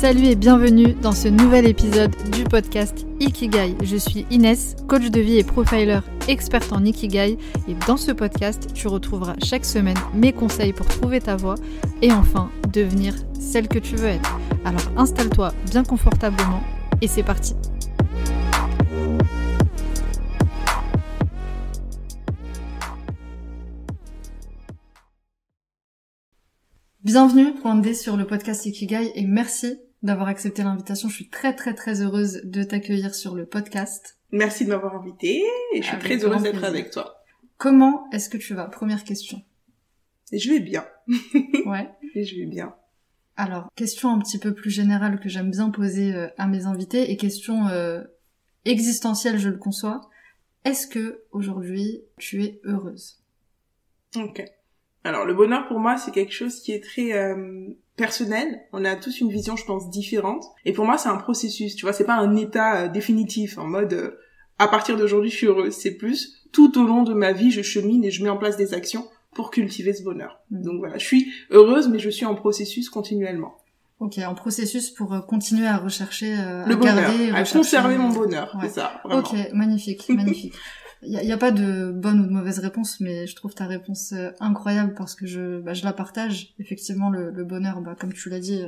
Salut et bienvenue dans ce nouvel épisode du podcast Ikigai. Je suis Inès, coach de vie et profiler experte en Ikigai. Et dans ce podcast, tu retrouveras chaque semaine mes conseils pour trouver ta voie et enfin devenir celle que tu veux être. Alors installe-toi bien confortablement et c'est parti. Bienvenue pour un dé sur le podcast Ikigai et merci d'avoir accepté l'invitation. Je suis très heureuse de t'accueillir sur le podcast. Merci de m'avoir invitée et je suis très heureuse d'être avec toi. Comment est-ce que tu vas? Première question. Je vais bien. Ouais. Et je vais bien. Alors, question un petit peu plus générale que j'aime bien poser à mes invités et question existentielle, je le conçois. Est-ce que aujourd'hui tu es heureuse? Ok. Alors, le bonheur, pour moi, c'est quelque chose qui est très personnel. On a tous une vision, je pense, différente. Et pour moi, c'est un processus, tu vois. C'est pas un état définitif, en mode à partir d'aujourd'hui, je suis heureuse. C'est plus, tout au long de ma vie, je chemine et je mets en place des actions pour cultiver ce bonheur. Donc voilà, je suis heureuse, mais je suis en processus continuellement. Ok, en processus pour continuer à rechercher, le bonheur, à conserver mon bonheur, ouais. C'est ça, vraiment. Ok, magnifique. Il y a pas de bonne ou de mauvaise réponse, mais je trouve ta réponse incroyable parce que je la partage. Effectivement, le bonheur, comme tu l'as dit,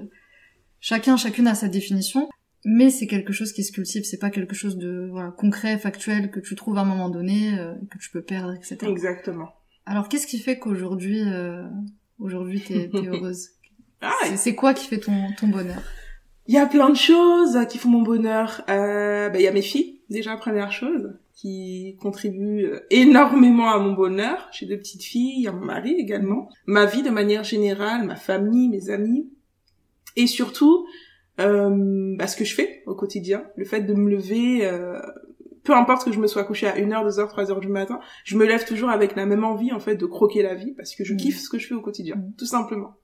chacune a sa définition, mais c'est quelque chose qui se cultive, c'est pas quelque chose de concret, factuel, que tu trouves à un moment donné, que tu peux perdre, etc. Exactement. Alors, qu'est-ce qui fait qu'aujourd'hui, t'es heureuse? C'est quoi qui fait ton bonheur? Il y a plein de choses qui font mon bonheur. Il y a mes filles, déjà, première chose, qui contribuent énormément à mon bonheur. J'ai deux petites filles, il y a mon mari également. Ma vie de manière générale, ma famille, mes amis. Et surtout, ce que je fais au quotidien. Le fait de me lever, peu importe que je me sois couchée à 1h, 2h, 3h du matin, je me lève toujours avec la même envie, en fait, de croquer la vie, parce que je kiffe ce que je fais au quotidien, tout simplement.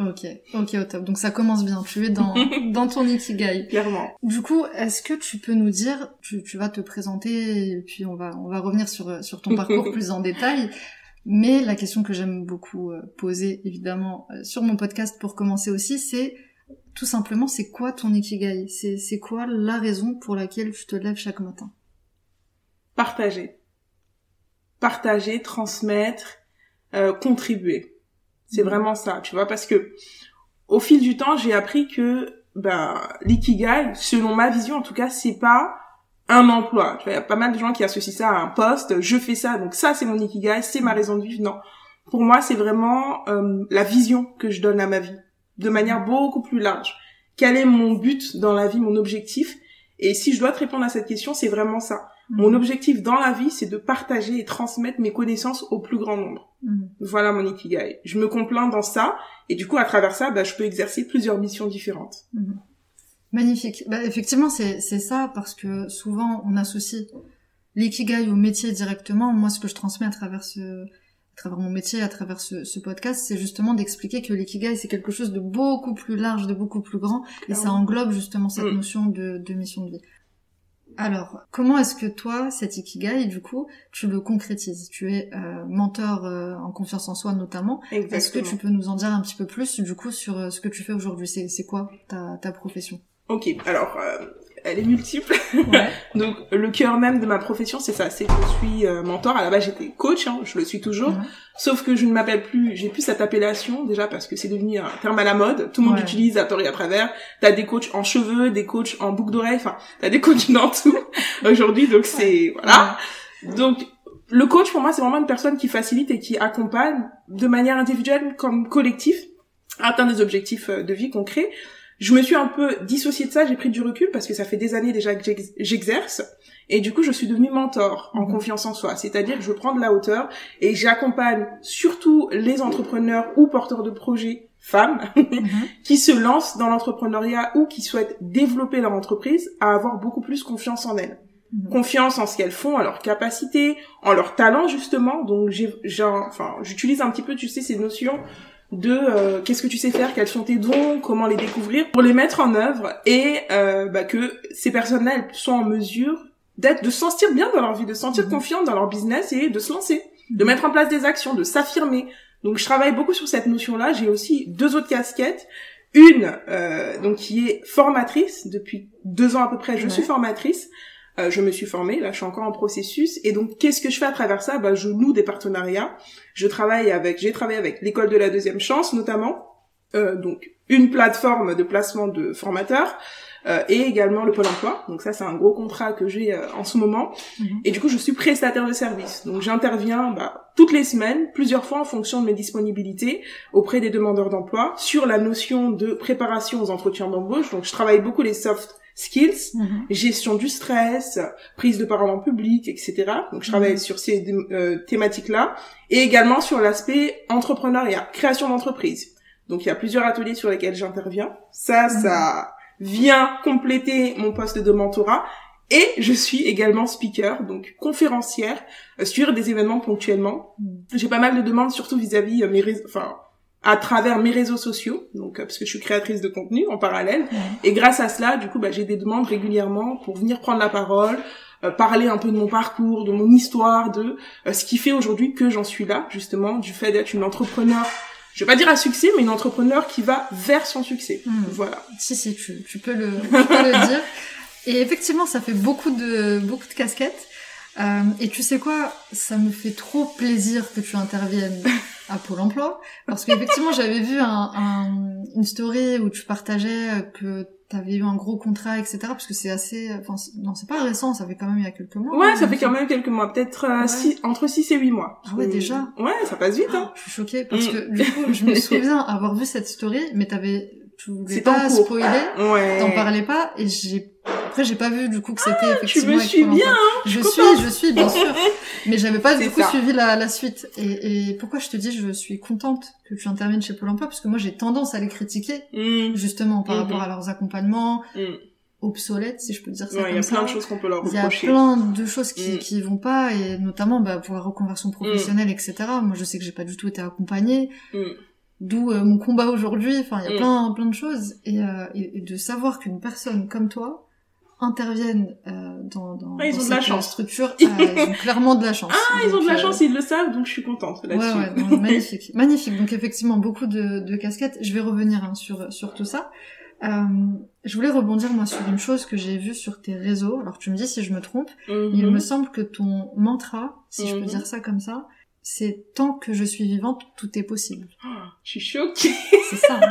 Ok, au top. Donc ça commence bien, tu es dans ton Ikigai. Clairement. Du coup, est-ce que tu peux nous dire, tu vas te présenter, et puis on va revenir sur ton parcours plus en détail, mais la question que j'aime beaucoup poser, évidemment, sur mon podcast pour commencer aussi, c'est, tout simplement, c'est quoi ton Ikigai? C'est quoi la raison pour laquelle tu te lèves chaque matin? Partager, transmettre, contribuer. C'est vraiment ça, tu vois, parce que au fil du temps, j'ai appris que l'ikigai, selon ma vision en tout cas, c'est pas un emploi. Tu vois, il y a pas mal de gens qui associent ça à un poste, je fais ça, donc ça c'est mon ikigai, c'est ma raison de vivre. Non, pour moi, c'est vraiment la vision que je donne à ma vie, de manière beaucoup plus large. Quel est mon but dans la vie, mon objectif? Et si je dois te répondre à cette question, c'est vraiment ça. Mon objectif dans la vie, c'est de partager et transmettre mes connaissances au plus grand nombre. Voilà mon Ikigai. Je me complains dans ça, et du coup, à travers ça, je peux exercer plusieurs missions différentes. Magnifique. Effectivement, c'est ça, parce que souvent, on associe l'Ikigai au métier directement. Moi, ce que je transmets à travers mon métier, à travers ce podcast, c'est justement d'expliquer que l'ikigai, c'est quelque chose de beaucoup plus large, de beaucoup plus grand, et ça englobe justement cette notion de mission de vie. Alors, comment est-ce que toi, cet Ikigai, du coup, tu le concrétises? Tu es mentor en confiance en soi, notamment. Exactement. Est-ce que tu peux nous en dire un petit peu plus, du coup, sur ce que tu fais aujourd'hui? C'est quoi ta profession? Ok, alors, elle est multiple. Ouais. Donc, le cœur même de ma profession, c'est ça, c'est que je suis mentor. À la base, j'étais coach, je le suis toujours. Ouais. Sauf que je ne m'appelle plus, j'ai plus cette appellation, déjà, parce que c'est devenu un terme à la mode. Tout le monde l'utilise à tort et à travers. T'as des coachs en cheveux, des coachs en boucles d'oreilles, t'as des coachs dans tout aujourd'hui, donc c'est, voilà. Ouais. Donc, le coach, pour moi, c'est vraiment une personne qui facilite et qui accompagne de manière individuelle comme collectif à atteindre des objectifs de vie concrets. Je me suis un peu dissociée de ça, j'ai pris du recul parce que ça fait des années déjà que j'exerce. Et du coup, je suis devenue mentor en confiance en soi. C'est-à-dire que je prends de la hauteur et j'accompagne surtout les entrepreneurs ou porteurs de projets femmes qui se lancent dans l'entrepreneuriat ou qui souhaitent développer leur entreprise à avoir beaucoup plus confiance en elles. Confiance en ce qu'elles font, en leur capacité, en leur talent justement. Donc, j'utilise un petit peu, tu sais, ces notions de qu'est-ce que tu sais faire, quels sont tes dons, comment les découvrir, pour les mettre en œuvre et que ces personnes-là elles soient en mesure de se sentir bien dans leur vie, de se sentir confiante dans leur business et de se lancer, de mettre en place des actions, de s'affirmer. Donc je travaille beaucoup sur cette notion-là. J'ai aussi deux autres casquettes. Une, donc qui est formatrice depuis 2 ans à peu près. Je suis formatrice. Je me suis formée, là je suis encore en processus, et donc qu'est-ce que je fais à travers ça ? Bah, je noue des partenariats. J'ai travaillé avec l'école de la deuxième chance notamment, donc une plateforme de placement de formateurs, et également le Pôle emploi. Donc ça c'est un gros contrat que j'ai en ce moment. Et du coup je suis prestataire de service. Donc j'interviens toutes les semaines, plusieurs fois en fonction de mes disponibilités auprès des demandeurs d'emploi sur la notion de préparation aux entretiens d'embauche. Donc je travaille beaucoup les soft skills, gestion du stress, prise de parole en public, etc. Donc, je travaille sur ces thématiques-là et également sur l'aspect entrepreneuriat, création d'entreprise. Donc, il y a plusieurs ateliers sur lesquels j'interviens. Ça vient compléter mon poste de mentorat et je suis également speaker, donc conférencière, sur des événements ponctuellement. J'ai pas mal de demandes, surtout vis-à-vis mes réseaux, à travers mes réseaux sociaux, donc parce que je suis créatrice de contenu en parallèle, et grâce à cela, du coup, j'ai des demandes régulièrement pour venir prendre la parole, parler un peu de mon parcours, de mon histoire, de ce qui fait aujourd'hui que j'en suis là, justement, du fait d'être une entrepreneur, je vais pas dire à succès, mais une entrepreneur qui va vers son succès, voilà. Si, tu peux le dire. Et effectivement, ça fait beaucoup de casquettes. Et tu sais quoi, ça me fait trop plaisir que tu interviennes à Pôle emploi, parce qu'effectivement j'avais vu une story où tu partageais que t'avais eu un gros contrat, etc., parce que c'est assez... non, c'est pas récent, ça fait quand même il y a quelques mois. Ouais, ça fait quand même quelques mois, peut-être entre 6 et 8 mois. Ah ouais, déjà ? Ouais, ça passe vite, hein. Je suis choquée, parce que du coup, je me souviens avoir vu cette story, mais tu voulais pas spoiler, t'en parlais pas, et après j'ai pas vu du coup que c'était effectivement... Tu me suis bien, hein, je suis bien sûr, mais j'avais pas du coup suivi la suite. Et pourquoi je te dis je suis contente que tu interviennes chez Pôle emploi, parce que moi j'ai tendance à les critiquer, justement, par rapport à leurs accompagnements, obsolètes, si je peux dire ça comme ça. Il y a plein de choses qu'on peut leur reprocher. Il y a plein de choses qui vont pas, et notamment pour la reconversion professionnelle, etc. Moi je sais que j'ai pas du tout été accompagnée, d'où mon combat aujourd'hui, il y a plein de choses, et de savoir qu'une personne comme toi intervienne dans cette structure, ils ont clairement de la chance. Ils ont de la chance, ils le savent, donc je suis contente là-dessus. Ouais, donc, magnifique. Donc effectivement beaucoup de casquettes. Je vais revenir sur tout ça. Je voulais rebondir moi sur une chose que j'ai vue sur tes réseaux. Alors tu me dis si je me trompe, il me semble que ton mantra, si je peux dire ça comme ça, c'est « Tant que je suis vivante, tout est possible ». Je suis choquée. C'est ça. Hein.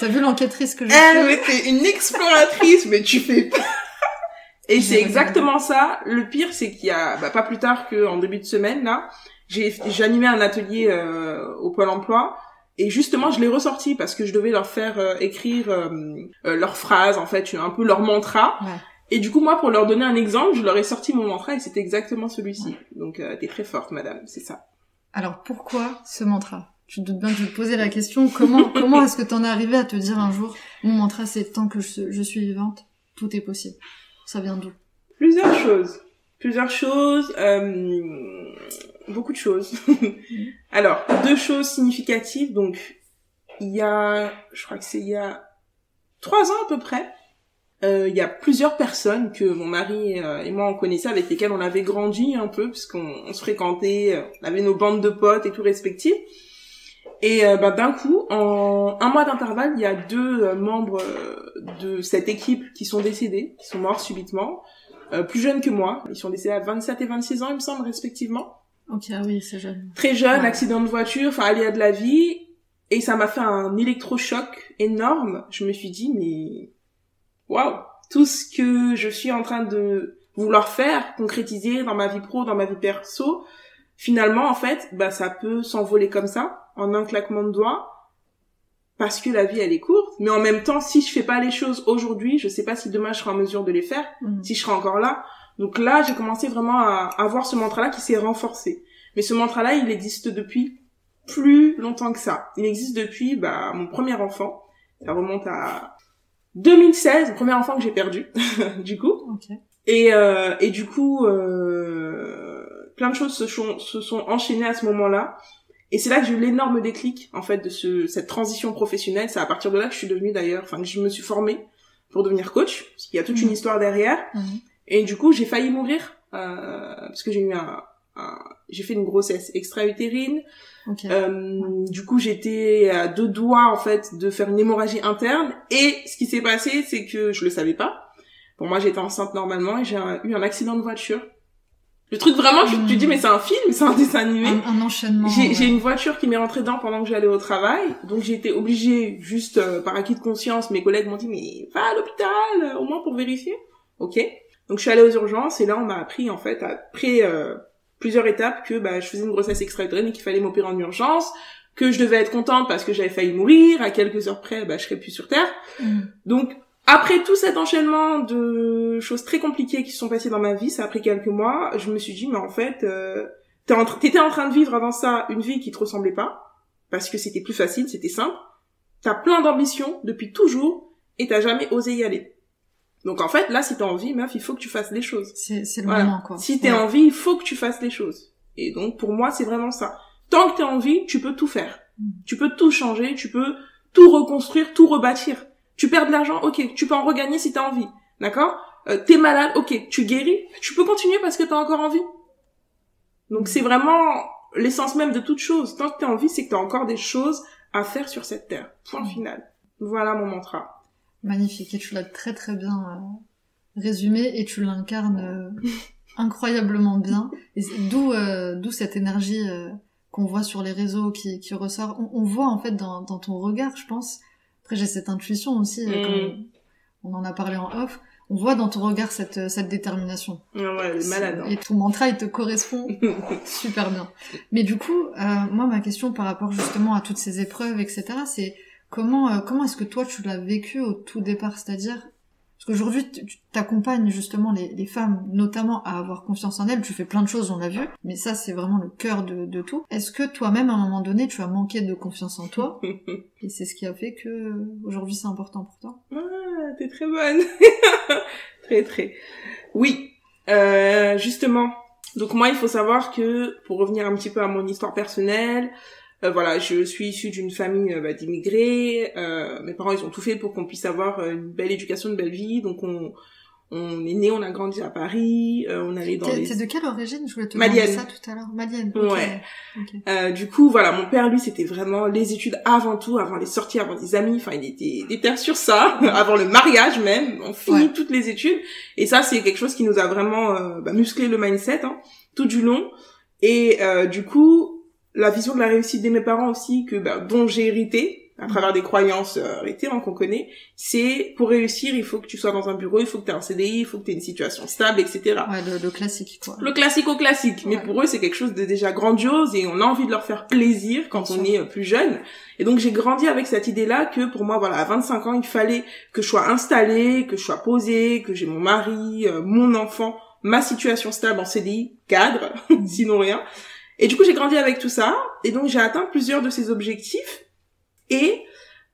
T'as vu l'enquêtrice que je suis ? Mais t'es une exploratrice, mais tu fais pas. Et c'est exactement ça. Le pire, c'est qu'il y a, pas plus tard qu'en début de semaine, là, j'animais un atelier au Pôle emploi. Et justement, je l'ai ressorti parce que je devais leur faire écrire leurs phrases, en fait, un peu leur mantra. Ouais. Et du coup, moi, pour leur donner un exemple, je leur ai sorti mon mantra et c'était exactement celui-ci. Ouais. Donc, t'es très forte, madame, c'est ça. Alors, pourquoi ce mantra ? Tu te doutes bien que je vais te poser la question. Comment est-ce que t'en es arrivée à te dire un jour, mon mantra, c'est « Tant que je suis vivante, tout est possible ». Ça vient d'où ? Plusieurs choses, beaucoup de choses. Alors, 2 choses significatives. Donc, il y a 3 ans à peu près, il y a plusieurs personnes que mon mari et moi on connaissait, avec lesquelles on avait grandi un peu, parce qu'on se fréquentait, on avait nos bandes de potes et tout respectifs. Et d'un coup, en un mois d'intervalle, il y a 2 membres de cette équipe qui sont décédés, qui sont morts subitement, plus jeunes que moi. Ils sont décédés à 27 et 26 ans, il me semble, respectivement. Ok, ah oui, c'est jeune. Très jeune, ouais. Accident de voiture, aléa de la vie. Et ça m'a fait un électrochoc énorme. Je me suis dit, mais waouh, tout ce que je suis en train de vouloir faire, concrétiser dans ma vie pro, dans ma vie perso, finalement, en fait, ça peut s'envoler comme ça, en un claquement de doigts, parce que la vie, elle est courte. Mais en même temps, si je fais pas les choses aujourd'hui, je sais pas si demain je serai en mesure de les faire, si je serai encore là. Donc là, j'ai commencé vraiment à avoir ce mantra-là qui s'est renforcé. Mais ce mantra-là, il existe depuis plus longtemps que ça. Il existe depuis, mon premier enfant. Ça remonte à 2016, le premier enfant que j'ai perdu, du coup. Okay. Et du coup, plein de choses se sont enchaînées à ce moment-là. Et c'est là que j'ai eu l'énorme déclic, en fait, de cette transition professionnelle. C'est à partir de là que je suis devenue d'ailleurs, que je me suis formée pour devenir coach, parce qu'il y a toute une histoire derrière. Et du coup, j'ai failli mourir, parce que j'ai eu un j'ai fait une grossesse extra-utérine. Okay. Du coup, j'étais à deux doigts, en fait, de faire une hémorragie interne. Et ce qui s'est passé, c'est que je le savais pas. Pour moi, j'étais enceinte normalement et j'ai eu un accident de voiture. Le truc vraiment, tu te dis, mais c'est un film, c'est un dessin animé. Un enchaînement. J'ai une voiture qui m'est rentrée dedans pendant que j'allais au travail. Donc, j'ai été obligée, juste par acquis de conscience, mes collègues m'ont dit, mais va à l'hôpital, au moins pour vérifier. Ok. Donc, je suis allée aux urgences et là, on m'a appris, en fait, après plusieurs étapes que je faisais une grossesse extra-utérine et qu'il fallait m'opérer en urgence, que je devais être contente parce que j'avais failli mourir. À quelques heures près, je serais plus sur Terre. Donc, après tout cet enchaînement de choses très compliquées qui se sont passées dans ma vie, ça a pris quelques mois, je me suis dit, mais en fait, t'étais en train de vivre avant ça une vie qui te ressemblait pas, parce que c'était plus facile, c'était simple, t'as plein d'ambition depuis toujours, et t'as jamais osé y aller. Donc en fait, là, si t'as envie, meuf, il faut que tu fasses des choses. C'est le moment, quoi. Si t'es envie, il faut que tu fasses des choses. Et donc, pour moi, c'est vraiment ça. Tant que t'es envie, tu peux tout faire. Tu peux tout changer, tu peux tout reconstruire, tout rebâtir. Tu perds de l'argent, ok, tu peux en regagner si t'as envie, d'accord? T'es malade, ok, tu guéris, tu peux continuer parce que t'as encore envie. Donc c'est vraiment l'essence même de toute chose. Tant que t'as envie, c'est que t'as encore des choses à faire sur cette terre. Point final. Voilà mon mantra. Magnifique, et tu l'as très très bien résumé, et tu l'incarnes incroyablement bien. Et d'où cette énergie qu'on voit sur les réseaux qui ressort. On voit en fait dans ton regard, je pense. Après, j'ai cette intuition aussi, comme on en a parlé en off, on voit dans ton regard cette détermination. Ouais, malade. Et ton mantra, il te correspond super bien. Mais du coup, moi, ma question par rapport justement à toutes ces épreuves, etc., c'est comment est-ce que toi, tu l'as vécu au tout départ? C'est-à-dire, parce qu'aujourd'hui, tu t'accompagnes justement les femmes, notamment à avoir confiance en elles, tu fais plein de choses, on l'a vu, mais ça, c'est vraiment le cœur de tout. Est-ce que toi-même, à un moment donné, tu as manqué de confiance en toi? Et c'est ce qui a fait que aujourd'hui c'est important pour toi. Ah, t'es très bonne. Très très. Oui, justement. Donc moi, il faut savoir que, pour revenir un petit peu à mon histoire personnelle, voilà, je suis issue d'une famille d'immigrés. Mes parents, ils ont tout fait pour qu'on puisse avoir une belle éducation, une belle vie. Donc on est né, on a grandi à Paris, on allait dans les... C'est de quelle origine? Je voulais te demander ça tout à l'heure. Malienne. Okay. Ouais. Okay. Du coup, voilà, mon père, lui, c'était vraiment les études avant tout, avant les sorties, avant les amis. Enfin, il était déter sur ça, avant le mariage même. On finit toutes les études. Et ça, c'est quelque chose qui nous a vraiment musclé le mindset, tout du long. Et du coup, la vision de la réussite de mes parents aussi, dont j'ai hérité, à travers des croyances héritées qu'on connaît, c'est pour réussir, il faut que tu sois dans un bureau, il faut que tu aies un CDI, il faut que tu aies une situation stable, etc. Ouais, le classique, quoi. Le classico-classique. Ouais. Mais pour eux, c'est quelque chose de déjà grandiose et on a envie de leur faire plaisir quand on est plus jeune. Et donc, j'ai grandi avec cette idée-là que pour moi, voilà, à 25 ans, il fallait que je sois installée, que je sois posée, que j'ai mon mari, mon enfant, ma situation stable en CDI, cadre, sinon rien. Et du coup, j'ai grandi avec tout ça. Et donc, j'ai atteint plusieurs de ces objectifs. Et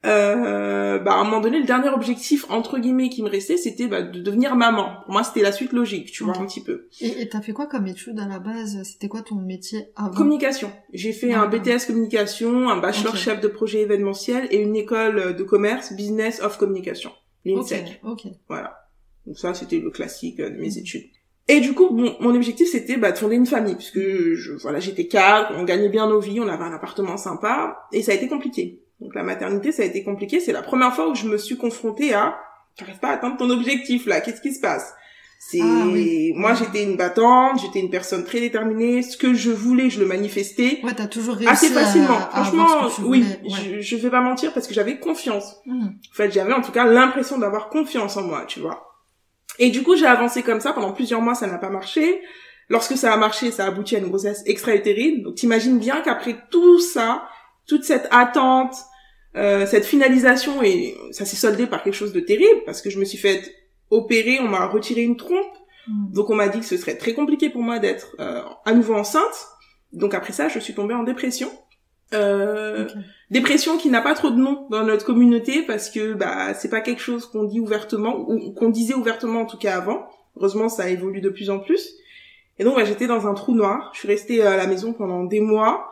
à un moment donné, le dernier objectif entre guillemets qui me restait, c'était de devenir maman. Pour moi, c'était la suite logique, tu vois, un petit peu. Et t'as fait quoi comme étude à la base? C'était quoi ton métier avant? Communication. J'ai fait un BTS communication, un bachelor chef de projet événementiel et une école de commerce, business of communication, l'INSEC. Ok. Voilà. Donc ça, c'était le classique de mes études. Et du coup, mon objectif, c'était de fonder une famille, puisque j'étais cadre, on gagnait bien nos vies, on avait un appartement sympa, et ça a été compliqué. Donc la maternité, ça a été compliqué. C'est la première fois où je me suis confrontée à « T'arrives pas à atteindre ton objectif, là. Qu'est-ce qui se passe ?» Moi, j'étais une battante, j'étais une personne très déterminée. Ce que je voulais, je le manifestais. Ouais, t'as toujours réussi assez facilement. Franchement, oui, je vais pas mentir parce que j'avais confiance. En fait, j'avais en tout cas l'impression d'avoir confiance en moi, tu vois. Et du coup, j'ai avancé comme ça. Pendant plusieurs mois, ça n'a pas marché. Lorsque ça a marché, ça a abouti à une grossesse extra-utérine. Donc t'imagines bien qu'après tout ça... toute cette attente, cette finalisation, et ça s'est soldé par quelque chose de terrible, parce que je me suis fait opérer, on m'a retiré une trompe, donc on m'a dit que ce serait très compliqué pour moi d'être à nouveau enceinte, donc après ça, je suis tombée en dépression. Dépression qui n'a pas trop de nom dans notre communauté, parce que c'est pas quelque chose qu'on dit ouvertement, ou qu'on disait ouvertement en tout cas avant, heureusement ça évolue de plus en plus, et donc j'étais dans un trou noir, je suis restée à la maison pendant des mois.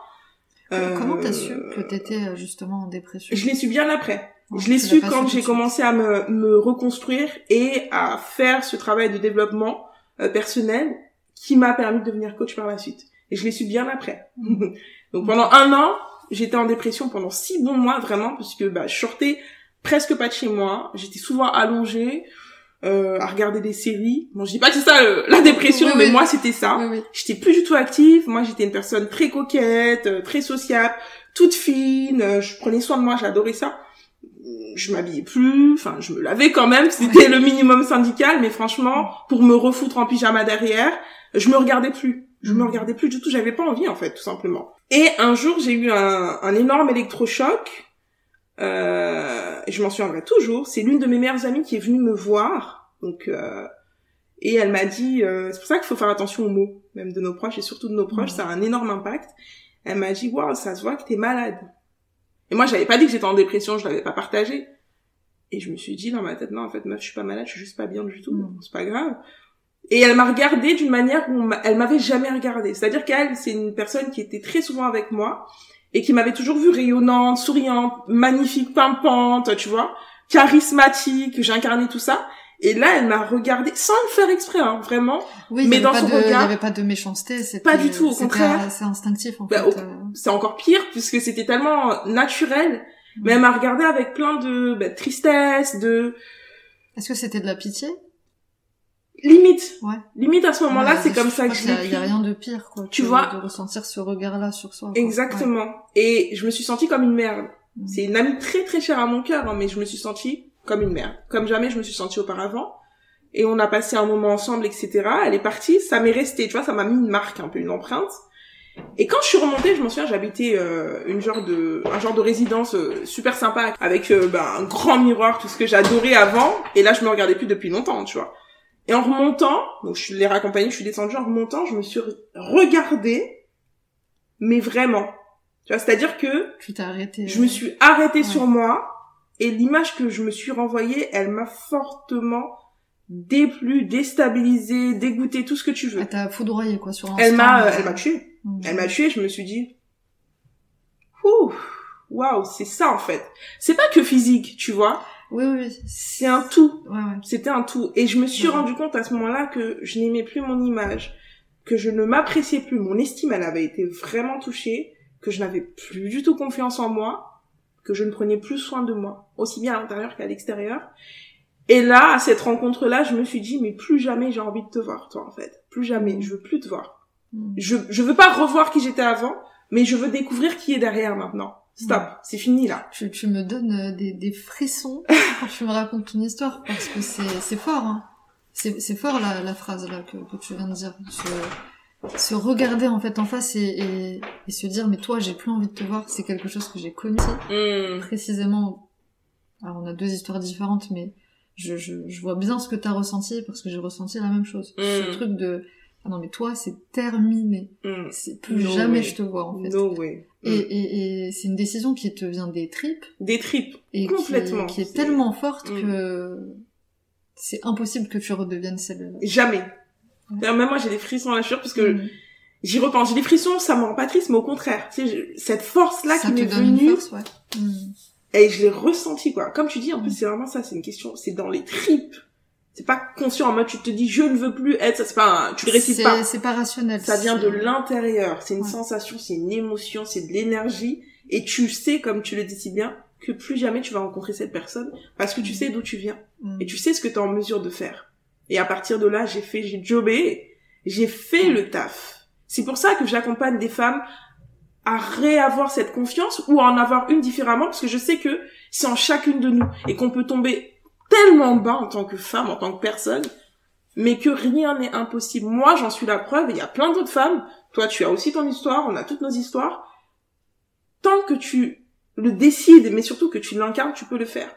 Comment t'as su que t'étais justement en dépression? Je l'ai su bien après. Je l'ai su quand j'ai commencé à me reconstruire et à faire ce travail de développement personnel qui m'a permis de devenir coach par la suite. Et je l'ai su bien après. Donc pendant un an, j'étais en dépression pendant 6 bons mois vraiment, parce que bah, je sortais presque pas de chez moi. J'étais souvent allongée à regarder des séries. Bon, je dis pas que c'est ça la dépression, oui, mais moi c'était ça. Oui, oui. J'étais plus du tout active. Moi j'étais une personne très coquette, très sociable, toute fine. Je prenais soin de moi, j'adorais ça. Je m'habillais plus, enfin je me lavais quand même, c'était le minimum syndical, mais franchement, pour me refoutre en pyjama derrière, je me regardais plus. Je me regardais plus du tout, j'avais pas envie en fait, tout simplement. Et un jour, j'ai eu un énorme électrochoc, et je m'en souviendrai toujours, c'est l'une de mes meilleures amies qui est venue me voir, donc et elle m'a dit, c'est pour ça qu'il faut faire attention aux mots, même de nos proches, et surtout de nos proches, ça a un énorme impact. Elle m'a dit, waouh, ça se voit que t'es malade. Et moi, j'avais pas dit que j'étais en dépression, je l'avais pas partagé. Et je me suis dit, dans ma tête, non, en fait, meuf, je suis pas malade, je suis juste pas bien du tout, c'est pas grave. Et elle m'a regardée d'une manière où elle m'avait jamais regardée. C'est-à-dire qu'elle, c'est une personne qui était très souvent avec moi, et qui m'avait toujours vue rayonnante, souriante, magnifique, pimpante, tu vois, charismatique, j'incarnais tout ça. Et là, elle m'a regardée, sans le faire exprès, hein, vraiment. Oui, mais dans son regard, il n'y avait pas de méchanceté. C'était, pas du tout, au contraire. C'est instinctif, en fait. C'est encore pire, puisque c'était tellement naturel. Mais elle m'a regardée avec plein de tristesse, de... Est-ce que c'était de la pitié? Limite. Ouais. Limite, à ce moment-là, c'est comme ça que je l'ai pris. Il n'y a rien de pire, quoi. Tu vois. De ressentir ce regard-là sur soi. Exactement. Ouais. Et je me suis sentie comme une merde. C'est une amie très, très chère à mon cœur, hein, mais je me suis sentie... comme une merde. Comme jamais je me suis sentie auparavant. Et on a passé un moment ensemble, etc. Elle est partie, ça m'est resté, tu vois, ça m'a mis une marque, un peu une empreinte. Et quand je suis remontée, je m'en souviens, j'habitais un genre de résidence super sympa, avec un grand miroir, tout ce que j'adorais avant. Et là, je me regardais plus depuis longtemps, tu vois. Et en remontant, donc je les raccompagnais, je suis descendue, en remontant, je me suis regardée, mais vraiment. Tu vois, c'est-à-dire que... Tu t'es arrêtée. Je me suis arrêtée sur moi. Et l'image que je me suis renvoyée, elle m'a fortement déplu, déstabilisée, dégoûtée, tout ce que tu veux. Elle t'a foudroyée, quoi, sur un instant. Elle m'a tuée. Elle m'a tuée, je me suis dit, ouh, waouh, c'est ça, en fait. C'est pas que physique, tu vois. Oui, oui. C'est un tout. Ouais, ouais. C'était un tout. Et je me suis rendu compte à ce moment-là que je n'aimais plus mon image, que je ne m'appréciais plus. Mon estime, elle avait été vraiment touchée, que je n'avais plus du tout confiance en moi, que je ne prenais plus soin de moi, aussi bien à l'intérieur qu'à l'extérieur. Et là, à cette rencontre-là, je me suis dit, mais plus jamais j'ai envie de te voir, toi, en fait. Plus jamais, je veux plus te voir. Je veux pas revoir qui j'étais avant, mais je veux découvrir qui est derrière maintenant. Stop, c'est fini, là. Tu me donnes des frissons quand tu me racontes ton histoire, parce que c'est fort, hein. C'est fort, la phrase, là, que tu viens de dire. Se regarder en fait en face et se dire mais toi j'ai plus envie de te voir, c'est quelque chose que j'ai connu précisément. Alors on a 2 histoires différentes, mais je vois bien ce que t'as ressenti, parce que j'ai ressenti la même chose. Ce truc de ah non mais toi c'est terminé, c'est plus no jamais way. Je te vois en fait. No way. Et c'est une décision qui te vient des tripes et complètement qui est tellement forte que c'est impossible que tu redeviennes celle-là. Jamais. D'ailleurs, même moi, j'ai des frissons à la cheville, parce que j'y repense. J'ai des frissons, ça me rend pas triste, mais au contraire. Tu sais, cette force-là ça qui m'est venue. Force, ouais. Et je l'ai ressentie, quoi. Comme tu dis, en plus, c'est vraiment ça, c'est une question, c'est dans les tripes. C'est pas conscient, en mode, tu te dis, je ne veux plus être, ça, c'est pas tu le récites pas. C'est pas rationnel. Ça vient de l'intérieur. C'est une sensation, c'est une émotion, c'est de l'énergie. Et tu sais, comme tu le dis si bien, que plus jamais tu vas rencontrer cette personne, parce que tu sais d'où tu viens. Et tu sais ce que t'es en mesure de faire. Et à partir de là, j'ai jobé, j'ai fait le taf. C'est pour ça que j'accompagne des femmes à réavoir cette confiance, ou à en avoir une différemment, parce que je sais que c'est en chacune de nous, et qu'on peut tomber tellement bas en tant que femme, en tant que personne, mais que rien n'est impossible. Moi, j'en suis la preuve, il y a plein d'autres femmes, toi tu as aussi ton histoire, on a toutes nos histoires. Tant que tu le décides, mais surtout que tu l'incarnes, tu peux le faire.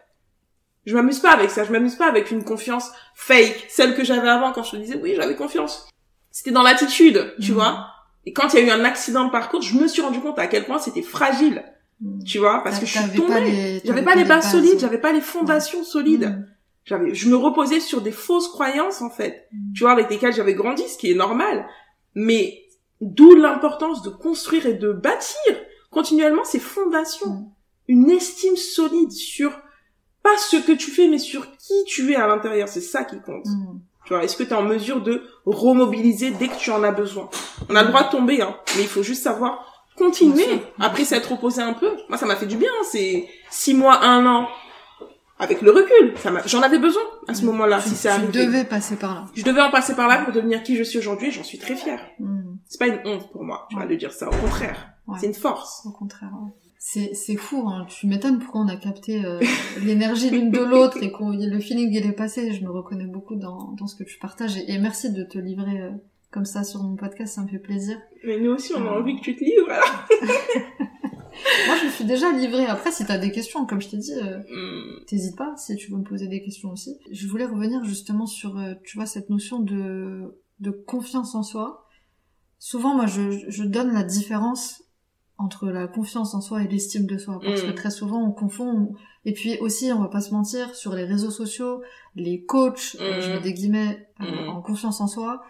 Je m'amuse pas avec ça, je m'amuse pas avec une confiance fake, celle que j'avais avant quand je te disais oui, j'avais confiance. C'était dans l'attitude, tu vois. Et quand il y a eu un accident de parcours, je me suis rendu compte à quel point c'était fragile, tu vois, parce que je suis tombée. J'avais pas les bases solides, j'avais pas les fondations solides. Je me reposais sur des fausses croyances, en fait, tu vois, avec lesquelles j'avais grandi, ce qui est normal. Mais d'où l'importance de construire et de bâtir continuellement ces fondations. Une estime solide sur pas ce que tu fais, mais sur qui tu es à l'intérieur, c'est ça qui compte. Tu vois, est-ce que tu es en mesure de remobiliser dès que tu en as besoin? On a le droit de tomber, hein, mais il faut juste savoir continuer après s'être reposé un peu. Moi, ça m'a fait du bien, hein, c'est 6 mois, 1 an. Avec le recul, j'en avais besoin à ce moment-là. Si ça arrivait. Je devais passer par là. Je devais en passer par là pour devenir qui je suis aujourd'hui. J'en suis très fière. C'est pas une honte pour moi. Tu vas le dire ça. Au contraire, c'est une force. Au contraire. Ouais. C'est fou. Hein. Tu m'étonnes pourquoi on a capté l'énergie l'une de l'autre et qu'on le feeling il est passé. Je me reconnais beaucoup dans ce que tu partages et merci de te livrer comme ça sur mon podcast. Ça me fait plaisir. Mais nous aussi, on a envie que tu te livres. Alors. Moi, je me suis déjà livrée. Après, si t'as des questions, comme je t'ai dit, t'hésites pas si tu veux me poser des questions aussi. Je voulais revenir justement sur, tu vois, cette notion de confiance en soi. Souvent, moi, je donne la différence entre la confiance en soi et l'estime de soi. Parce que très souvent, on confond. Et puis aussi, on va pas se mentir, sur les réseaux sociaux, les coachs, je mets des guillemets, en confiance en soi...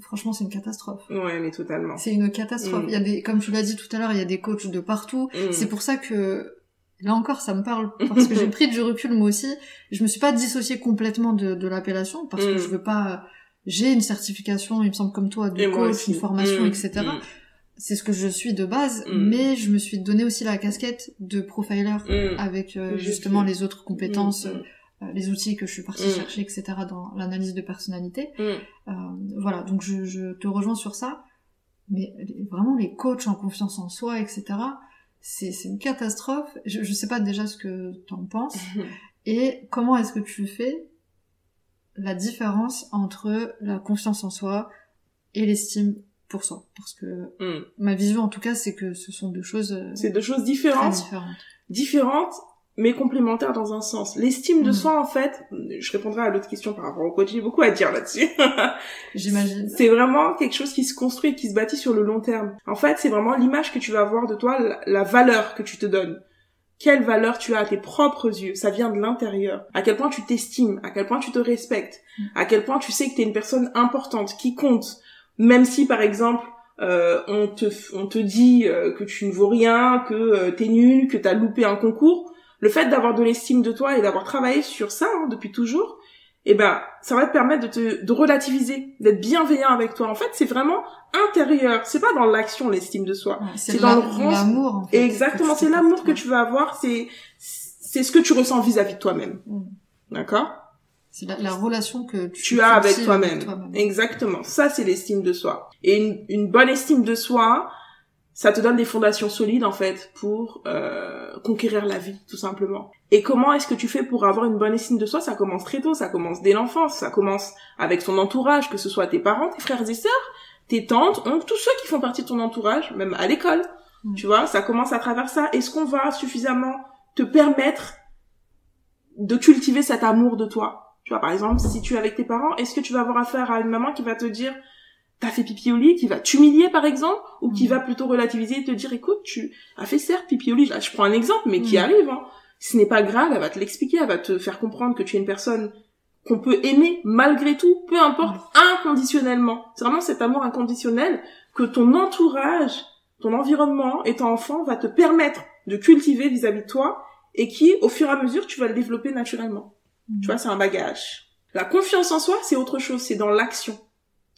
Franchement, c'est une catastrophe. Ouais, mais totalement. C'est une catastrophe. Il y a des, comme tu l'as dit tout à l'heure, il y a des coachs de partout. C'est pour ça que, là encore, ça me parle, parce que j'ai pris du recul moi aussi. Je me suis pas dissociée complètement de l'appellation, parce que je veux pas, j'ai une certification, il me semble comme toi, de et coach, une formation, etc. C'est ce que je suis de base, mais je me suis donné aussi la casquette de profiler, avec justement les autres compétences, les outils que je suis partie chercher, etc., dans l'analyse de personnalité. Voilà, donc je te rejoins sur ça. Mais vraiment, les coachs en confiance en soi, etc., c'est une catastrophe. Je sais pas déjà ce que t'en penses. Et comment est-ce que tu fais la différence entre la confiance en soi et l'estime pour soi? Parce que ma vision, en tout cas, c'est que ce sont deux choses... C'est deux choses différentes. Différentes mais complémentaires dans un sens. L'estime de soi, en fait, je répondrai à l'autre question par rapport au coach, j'ai beaucoup à dire là-dessus. J'imagine. C'est vraiment quelque chose qui se construit et qui se bâtit sur le long terme. En fait, c'est vraiment l'image que tu vas avoir de toi, la valeur que tu te donnes. Quelle valeur tu as à tes propres yeux? Ça vient de l'intérieur. À quel point tu t'estimes, à quel point tu te respectes, à quel point tu sais que t'es une personne importante, qui compte. Même si, par exemple, on te dit que tu ne vaux rien, que t'es nul, que t'as loupé un concours... Le fait d'avoir de l'estime de toi et d'avoir travaillé sur ça depuis toujours, eh ben ça va te permettre de relativiser, d'être bienveillant avec toi. En fait, c'est vraiment intérieur. C'est pas dans l'action l'estime de soi. Ouais, c'est dans l'amour. En fait, exactement, c'est l'amour que tu vas avoir. C'est ce que tu ressens vis-à-vis de toi-même. D'accord. C'est la relation que tu as avec toi-même. Exactement. Ça, c'est l'estime de soi. Et une bonne estime de soi. Ça te donne des fondations solides, en fait, pour conquérir la vie, tout simplement. Et comment est-ce que tu fais pour avoir une bonne estime de soi? Ça commence très tôt, ça commence dès l'enfance, ça commence avec ton entourage, que ce soit tes parents, tes frères et sœurs, tes tantes, oncles, tous ceux qui font partie de ton entourage, même à l'école, tu vois, ça commence à travers ça. Est-ce qu'on va suffisamment te permettre de cultiver cet amour de toi? Tu vois, par exemple, si tu es avec tes parents, est-ce que tu vas avoir affaire à une maman qui va te dire... t'as fait pipi au lit, qui va t'humilier par exemple, ou qui va plutôt relativiser et te dire écoute, tu as fait certes pipi au lit, là je prends un exemple, mais qui arrive, hein. Ce n'est pas grave, elle va te l'expliquer, elle va te faire comprendre que tu es une personne qu'on peut aimer malgré tout, peu importe, inconditionnellement. C'est vraiment cet amour inconditionnel que ton entourage, ton environnement et ton enfant va te permettre de cultiver vis-à-vis de toi et qui, au fur et à mesure, tu vas le développer naturellement. Tu vois, c'est un bagage. La confiance en soi, c'est autre chose, c'est dans l'action,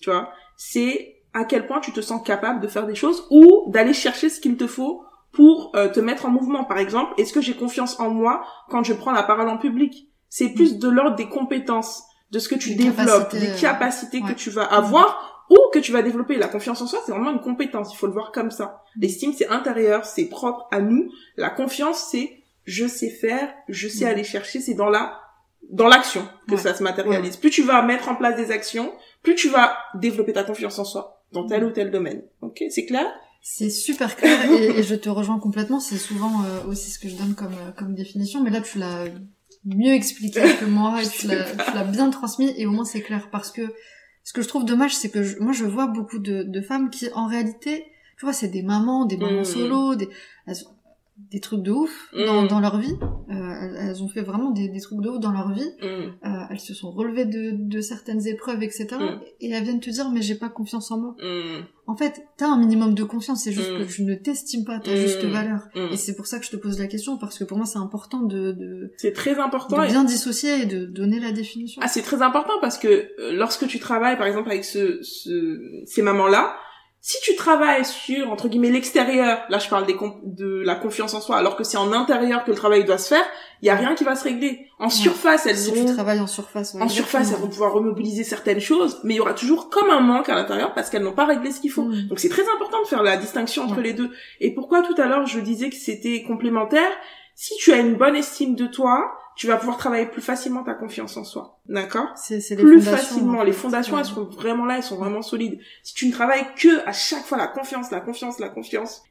tu vois. C'est à quel point tu te sens capable de faire des choses ou d'aller chercher ce qu'il te faut pour te mettre en mouvement. Par exemple, est-ce que j'ai confiance en moi quand je prends la parole en public? C'est plus de l'ordre des compétences, de ce que tu développes, des capacités que tu vas avoir ou que tu vas développer. La confiance en soi, c'est vraiment une compétence, il faut le voir comme ça. L'estime, c'est intérieur, c'est propre à nous. La confiance, c'est je sais faire, je sais aller chercher, c'est dans l'action que ça se matérialise. Plus tu vas mettre en place des actions, plus tu vas développer ta confiance en soi dans tel ou tel domaine. Ok, c'est clair? C'est super clair et je te rejoins complètement. C'est souvent aussi ce que je donne comme définition, mais là tu l'as mieux expliqué que moi et tu l'as bien transmis et au moins c'est clair parce que ce que je trouve dommage c'est que moi je vois beaucoup de femmes qui en réalité, tu vois, c'est des mamans solo, des trucs de ouf dans leur vie. Elles ont fait vraiment des trucs de ouf dans leur vie. Elles se sont relevées de certaines épreuves, etc. Et elles viennent te dire, mais j'ai pas confiance en moi. En fait, t'as un minimum de confiance, c'est juste que tu ne t'estimes pas, t'as juste valeur. Et c'est pour ça que je te pose la question, parce que pour moi, c'est important de c'est très important. De bien dissocier et de donner la définition. Ah, c'est très important, parce que lorsque tu travailles, par exemple, avec ces mamans-là, si tu travailles sur, entre guillemets, l'extérieur, là je parle de la confiance en soi, alors que c'est en intérieur que le travail doit se faire, il y a rien qui va se régler. En surface, elles vont... Si tu travailles en surface... Ouais, en surface, elles vont pouvoir remobiliser certaines choses, mais il y aura toujours comme un manque à l'intérieur parce qu'elles n'ont pas réglé ce qu'il faut. Donc c'est très important de faire la distinction entre les deux. Et pourquoi tout à l'heure je disais que c'était complémentaire? Si tu as une bonne estime de toi, tu vas pouvoir travailler plus facilement ta confiance en soi. D'accord? C'est plus facilement. Les fondations, elles sont vraiment là, elles sont vraiment solides. Si tu ne travailles que à chaque fois la confiance,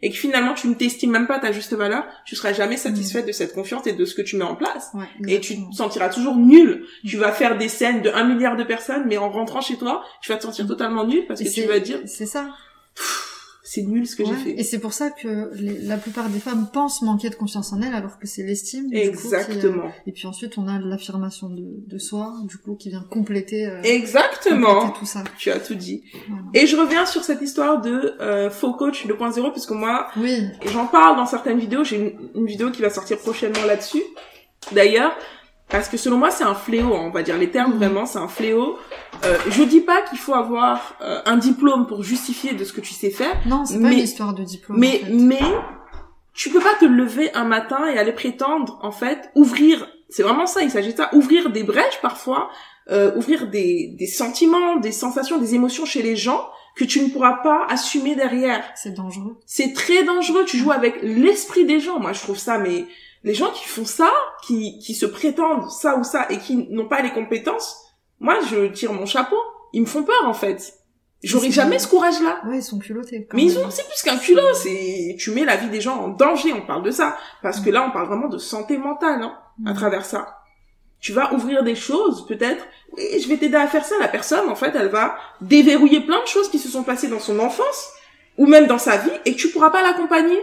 et que finalement tu ne t'estimes même pas ta juste valeur, tu seras jamais satisfaite de cette confiance et de ce que tu mets en place. Et tu te sentiras toujours nulle. Tu vas faire des scènes de 1 milliard de personnes, mais en rentrant chez toi, tu vas te sentir totalement nulle parce que tu vas dire... C'est ça. C'est nul ce que j'ai fait. Et c'est pour ça que la plupart des femmes pensent manquer de confiance en elles, alors que c'est l'estime. Exactement. Et puis ensuite, on a l'affirmation de soi, du coup, qui vient compléter. Exactement. Compléter tout ça. Tu as tout dit. Voilà. Et je reviens sur cette histoire de faux coach 2.0, puisque moi, j'en parle dans certaines vidéos. J'ai une vidéo qui va sortir prochainement là-dessus, d'ailleurs. Parce que selon moi, c'est un fléau, on va dire les termes vraiment, c'est un fléau. Je dis pas qu'il faut avoir un diplôme pour justifier de ce que tu sais faire. Non, c'est pas une histoire de diplôme. Mais tu peux pas te lever un matin et aller prétendre en fait ouvrir. C'est vraiment ça, il s'agit de ça, ouvrir des brèches parfois, ouvrir des sentiments, des sensations, des émotions chez les gens que tu ne pourras pas assumer derrière. C'est dangereux. C'est très dangereux. Tu joues avec l'esprit des gens. Moi, je trouve ça, mais les gens qui font ça, qui se prétendent ça ou ça et qui n'ont pas les compétences, moi, je tire mon chapeau. Ils me font peur, en fait. J'aurais jamais ce courage-là. Ouais, ils sont culottés. Mais c'est plus qu'un culot. Tu mets la vie des gens en danger, on parle de ça. Parce que là, on parle vraiment de santé mentale, hein, à travers ça. Tu vas ouvrir des choses, peut-être. Oui, je vais t'aider à faire ça. La personne, en fait, elle va déverrouiller plein de choses qui se sont passées dans son enfance ou même dans sa vie et que tu pourras pas l'accompagner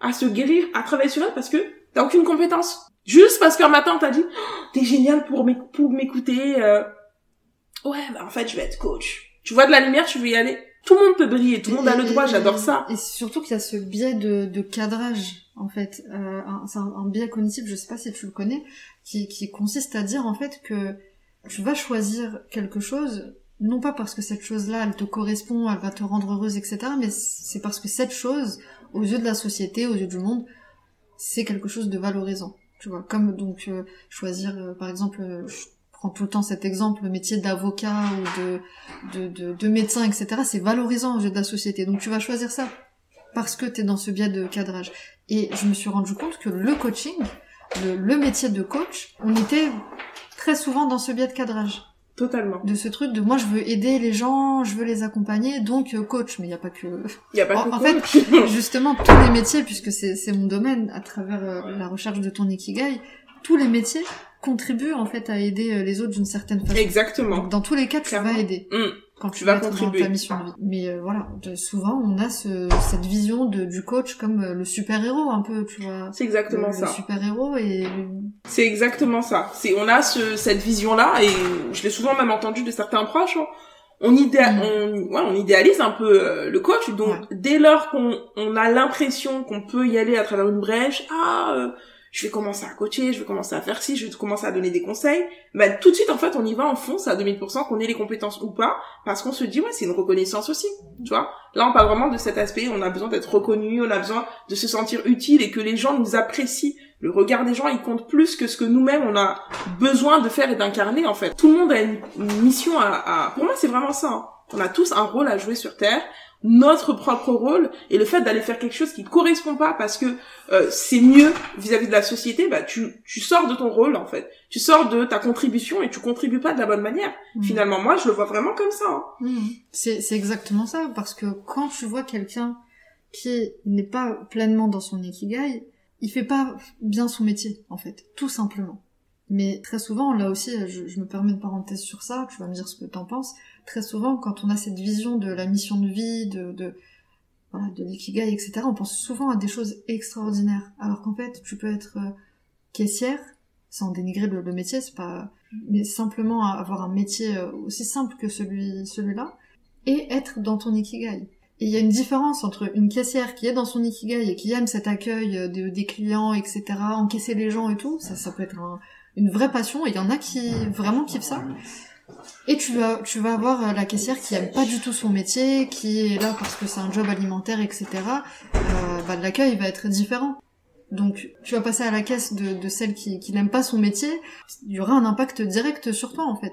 à se guérir, à travailler sur elle parce que t'as aucune compétence. Juste parce qu'un matin, on t'a dit « T'es génial pour m'écouter. Ouais, bah en fait, je vais être coach. » Tu vois de la lumière, tu veux y aller. Tout le monde peut briller, tout le monde a le droit, j'adore ça. Et surtout qu'il y a ce biais de cadrage, en fait. C'est un biais cognitif, je sais pas si tu le connais, qui consiste à dire, en fait, que tu vas choisir quelque chose... Non pas parce que cette chose-là, elle te correspond, elle va te rendre heureuse, etc. Mais c'est parce que cette chose, aux yeux de la société, aux yeux du monde, c'est quelque chose de valorisant. Tu vois, comme donc choisir, par exemple, je prends tout le temps cet exemple, le métier d'avocat ou de médecin, etc. C'est valorisant aux yeux de la société. Donc tu vas choisir ça parce que t'es dans ce biais de cadrage. Et je me suis rendu compte que le coaching, le métier de coach, on était très souvent dans ce biais de cadrage. Totalement. De ce truc de moi je veux aider les gens, je veux les accompagner, donc coach, mais il y a pas que coach. En fait, justement tous les métiers, puisque c'est mon domaine à travers la recherche de ton Ikigai, tous les métiers contribuent en fait à aider les autres d'une certaine façon. Exactement. Donc, dans tous les cas, tu vas aider. Quand tu vas contribuer dans ta mission de vie. Mais voilà, souvent on a cette vision du coach comme le super-héros un peu, tu vois. C'est exactement ça. Le super-héros et... C'est exactement ça. On a cette vision-là et je l'ai souvent même entendu de certains proches. Hein. On idéalise un peu le coach. Donc dès lors qu'on a l'impression qu'on peut y aller à travers une brèche, je vais commencer à coacher, je vais commencer à faire ci, je vais commencer à donner des conseils. Ben, tout de suite, en fait, on y va, on fonce à 2000%, qu'on ait les compétences ou pas, parce qu'on se dit, c'est une reconnaissance aussi, tu vois. Là, on parle vraiment de cet aspect, on a besoin d'être reconnu, on a besoin de se sentir utile et que les gens nous apprécient. Le regard des gens, il compte plus que ce que nous-mêmes, on a besoin de faire et d'incarner, en fait. Tout le monde a une mission pour moi, c'est vraiment ça, hein. On a tous un rôle à jouer sur Terre, notre propre rôle, et le fait d'aller faire quelque chose qui ne correspond pas parce que c'est mieux vis-à-vis de la société, tu sors de ton rôle en fait, tu sors de ta contribution et tu contribues pas de la bonne manière. Finalement, moi je le vois vraiment comme ça. Hein. C'est exactement ça, parce que quand tu vois quelqu'un qui n'est pas pleinement dans son Ikigai, il fait pas bien son métier en fait, tout simplement. Mais très souvent, là aussi, je me permets une parenthèse sur ça, tu vas me dire ce que t'en penses, très souvent, quand on a cette vision de la mission de vie, voilà, de l'ikigai, etc., on pense souvent à des choses extraordinaires. Alors qu'en fait, tu peux être caissière, sans dénigrer le métier, c'est pas... mais simplement avoir un métier aussi simple que celui-là, et être dans ton ikigai. Et il y a une différence entre une caissière qui est dans son ikigai et qui aime cet accueil des clients, etc., encaisser les gens et tout, ça peut être une vraie passion, et il y en a qui vraiment kiffent ça. Et tu vas avoir la caissière qui aime pas du tout son métier, qui est là parce que c'est un job alimentaire, etc. Bah, l'accueil va être différent. Donc, tu vas passer à la caisse de celle qui n'aime pas son métier, il y aura un impact direct sur toi, en fait.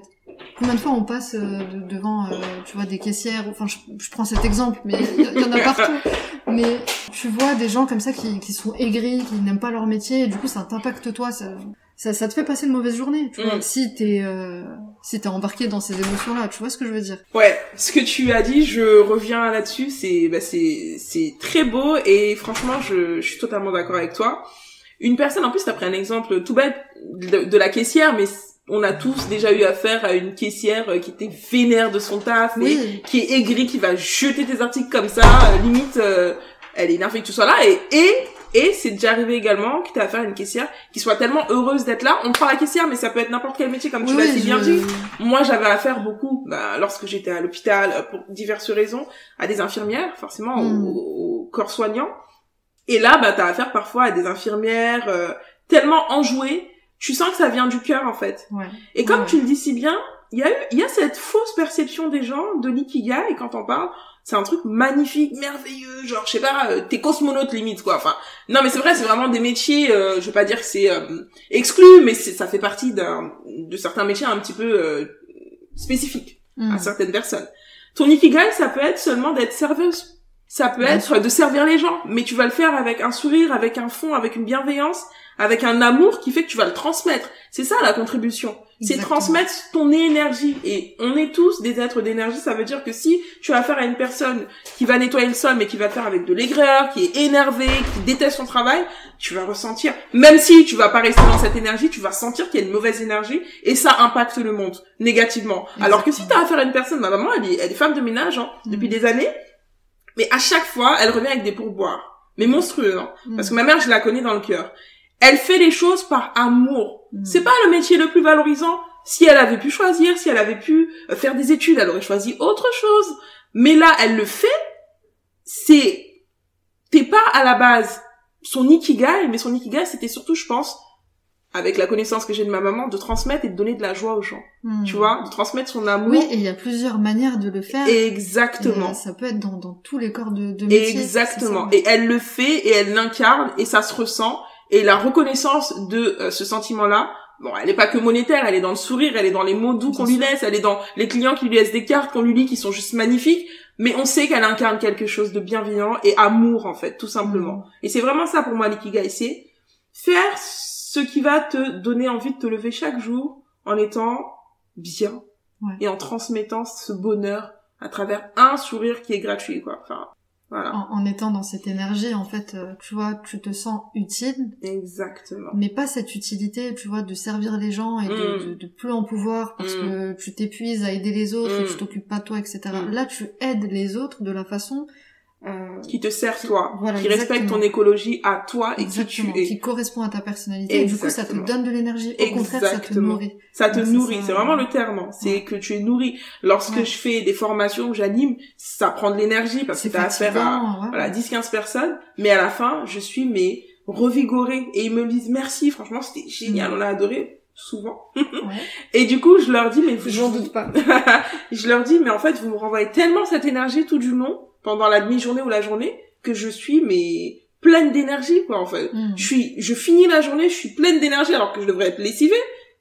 Combien de fois on passe devant, tu vois, des caissières, enfin, je prends cet exemple, mais il y en a partout. Mais tu vois des gens comme ça qui sont aigris, qui n'aiment pas leur métier, et du coup, ça t'impacte toi, ça te fait passer une mauvaise journée, tu vois, si t'es embarqué dans ces émotions-là, tu vois ce que je veux dire? Ouais, ce que tu as dit, je reviens là-dessus, c'est très beau, et franchement, je suis totalement d'accord avec toi. Une personne, en plus, t'as pris un exemple tout bête de la caissière, mais on a tous déjà eu affaire à une caissière qui était vénère de son taf, oui. Et qui est aigrie, qui va jeter tes articles comme ça, limite, elle est énervée que tu sois là, et c'est déjà arrivé également que t'as affaire à une caissière qui soit tellement heureuse d'être là. On prend la caissière, mais ça peut être n'importe quel métier, comme tu l'as si bien dit. Moi, j'avais affaire beaucoup, lorsque j'étais à l'hôpital, pour diverses raisons, à des infirmières, forcément, au corps soignant. Et là, t'as affaire parfois à des infirmières tellement enjouées, tu sens que ça vient du cœur, en fait. Ouais. Et comme tu le dis si bien, il y a cette fausse perception des gens de l'ikigai, et quand on parle, c'est un truc magnifique, merveilleux, genre, je sais pas, t'es cosmonaute limite, quoi. Enfin, non, mais c'est vrai, c'est vraiment des métiers, je vais pas dire que c'est exclu, mais ça fait partie de certains métiers un petit peu spécifiques à certaines personnes. Ton ikigai, ça peut être seulement d'être serveuse. Ça peut être de servir les gens, mais tu vas le faire avec un sourire, avec un fond, avec une bienveillance, avec un amour qui fait que tu vas le transmettre. C'est ça la contribution. Exactement. C'est transmettre ton énergie. Et on est tous des êtres d'énergie. Ça veut dire que si tu as affaire à une personne qui va nettoyer le sol, mais qui va le faire avec de l'aigreur, qui est énervée, qui déteste son travail, tu vas ressentir, même si tu vas pas rester dans cette énergie, tu vas sentir qu'il y a une mauvaise énergie et ça impacte le monde négativement. Exactement. Alors que si tu as affaire à une personne, ma maman, elle est femme de ménage depuis des années, mais à chaque fois, elle revient avec des pourboires. Mais monstrueux, hein. Parce que ma mère, je la connais dans le cœur. Elle fait les choses par amour. C'est pas le métier le plus valorisant. Si elle avait pu choisir, si elle avait pu faire des études, elle aurait choisi autre chose. Mais là, elle le fait. T'es pas à la base son ikigai, mais son ikigai, c'était surtout, je pense, avec la connaissance que j'ai de ma maman, de transmettre et de donner de la joie aux gens. Tu vois, de transmettre son amour. Oui, et il y a plusieurs manières de le faire. Exactement. Et ça peut être dans tous les corps de métier. Exactement. Et elle le fait, et elle l'incarne, et ça se ressent. Et la reconnaissance de ce sentiment-là, elle est pas que monétaire, elle est dans le sourire, elle est dans les mots doux qu'on lui laisse, elle est dans les clients qui lui laissent des cartes qu'on lui lit qui sont juste magnifiques, mais on sait qu'elle incarne quelque chose de bienveillant et amour, en fait, tout simplement. Et c'est vraiment ça pour moi l'ikigai, c'est faire ce qui va te donner envie de te lever chaque jour en étant bien et en transmettant ce bonheur à travers un sourire qui est gratuit, quoi. Enfin, voilà. En étant dans cette énergie, en fait, tu vois, tu te sens utile. Exactement. Mais pas cette utilité, tu vois, de servir les gens et de plus en pouvoir parce que tu t'épuises à aider les autres et tu t'occupes pas de toi, etc. Là, tu aides les autres de la façon... qui te sert toi, voilà, qui respecte ton écologie à toi et qui tu es, qui correspond à ta personnalité. Et du coup, ça te donne de l'énergie. Au contraire, ça te nourrit. C'est vraiment le terme. C'est que tu es nourri. Lorsque je fais des formations où j'anime, ça prend de l'énergie parce que t'as affaire à 10-15 personnes. Mais à la fin, je suis revigorée et ils me disent merci. Franchement, c'était génial. On a adoré. Souvent. Et du coup, je leur dis, mais j'en doute pas. Je leur dis, mais en fait, vous me renvoyez tellement cette énergie tout du long, pendant la demi-journée ou la journée, que je suis, pleine d'énergie, quoi, en fait. Je finis la journée, je suis pleine d'énergie, alors que je devrais être lessivée,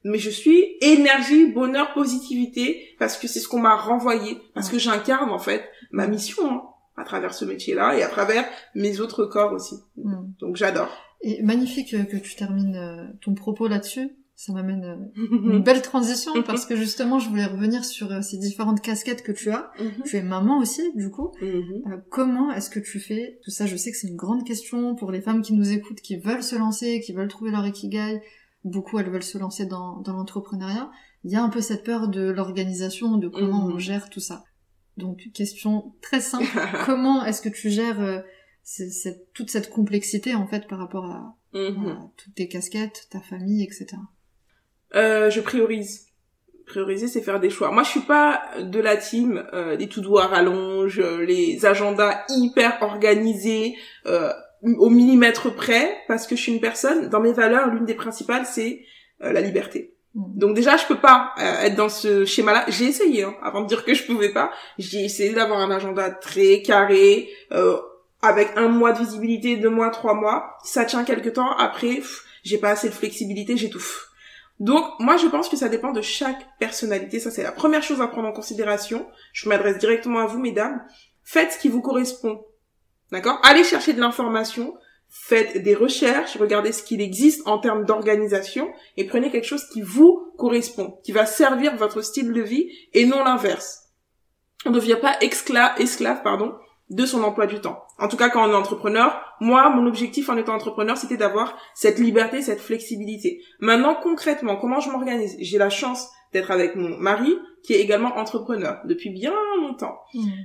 mais je suis énergie, bonheur, positivité, parce que c'est ce qu'on m'a renvoyé, parce que j'incarne, en fait, ma mission, à travers ce métier-là, et à travers mes autres corps aussi. Donc, j'adore. Et magnifique que tu termines ton propos là-dessus. Ça m'amène une belle transition parce que justement, je voulais revenir sur ces différentes casquettes que tu as. Tu es maman aussi, du coup. Comment est-ce que tu fais tout ça? Je sais que c'est une grande question pour les femmes qui nous écoutent, qui veulent se lancer, qui veulent trouver leur ikigai. Beaucoup, elles veulent se lancer dans l'entrepreneuriat. Il y a un peu cette peur de l'organisation, de comment on gère tout ça. Donc, question très simple. Comment est-ce que tu gères toute cette complexité, en fait, par rapport à, à toutes tes casquettes, ta famille, etc. Je priorise. Prioriser, c'est faire des choix. Moi, je suis pas de la team des to-do à rallonge, les agendas hyper organisés, au millimètre près, parce que je suis une personne, dans mes valeurs, l'une des principales, c'est la liberté. Donc déjà, je peux pas être dans ce schéma-là. J'ai essayé, avant de dire que je pouvais pas. J'ai essayé d'avoir un agenda très carré, avec 1 mois de visibilité, 2 mois, 3 mois. Ça tient quelque temps. Après, j'ai pas assez de flexibilité, j'étouffe. Donc, moi, je pense que ça dépend de chaque personnalité. Ça, c'est la première chose à prendre en considération. Je m'adresse directement à vous, mesdames. Faites ce qui vous correspond. D'accord? Allez chercher de l'information. Faites des recherches. Regardez ce qu'il existe en termes d'organisation. Et prenez quelque chose qui vous correspond, qui va servir votre style de vie et non l'inverse. On ne devient pas esclave, de son emploi du temps. En tout cas, quand on est entrepreneur, moi, mon objectif en étant entrepreneur, c'était d'avoir cette liberté, cette flexibilité. Maintenant, concrètement, comment je m'organise? J'ai la chance d'être avec mon mari, qui est également entrepreneur depuis bien longtemps.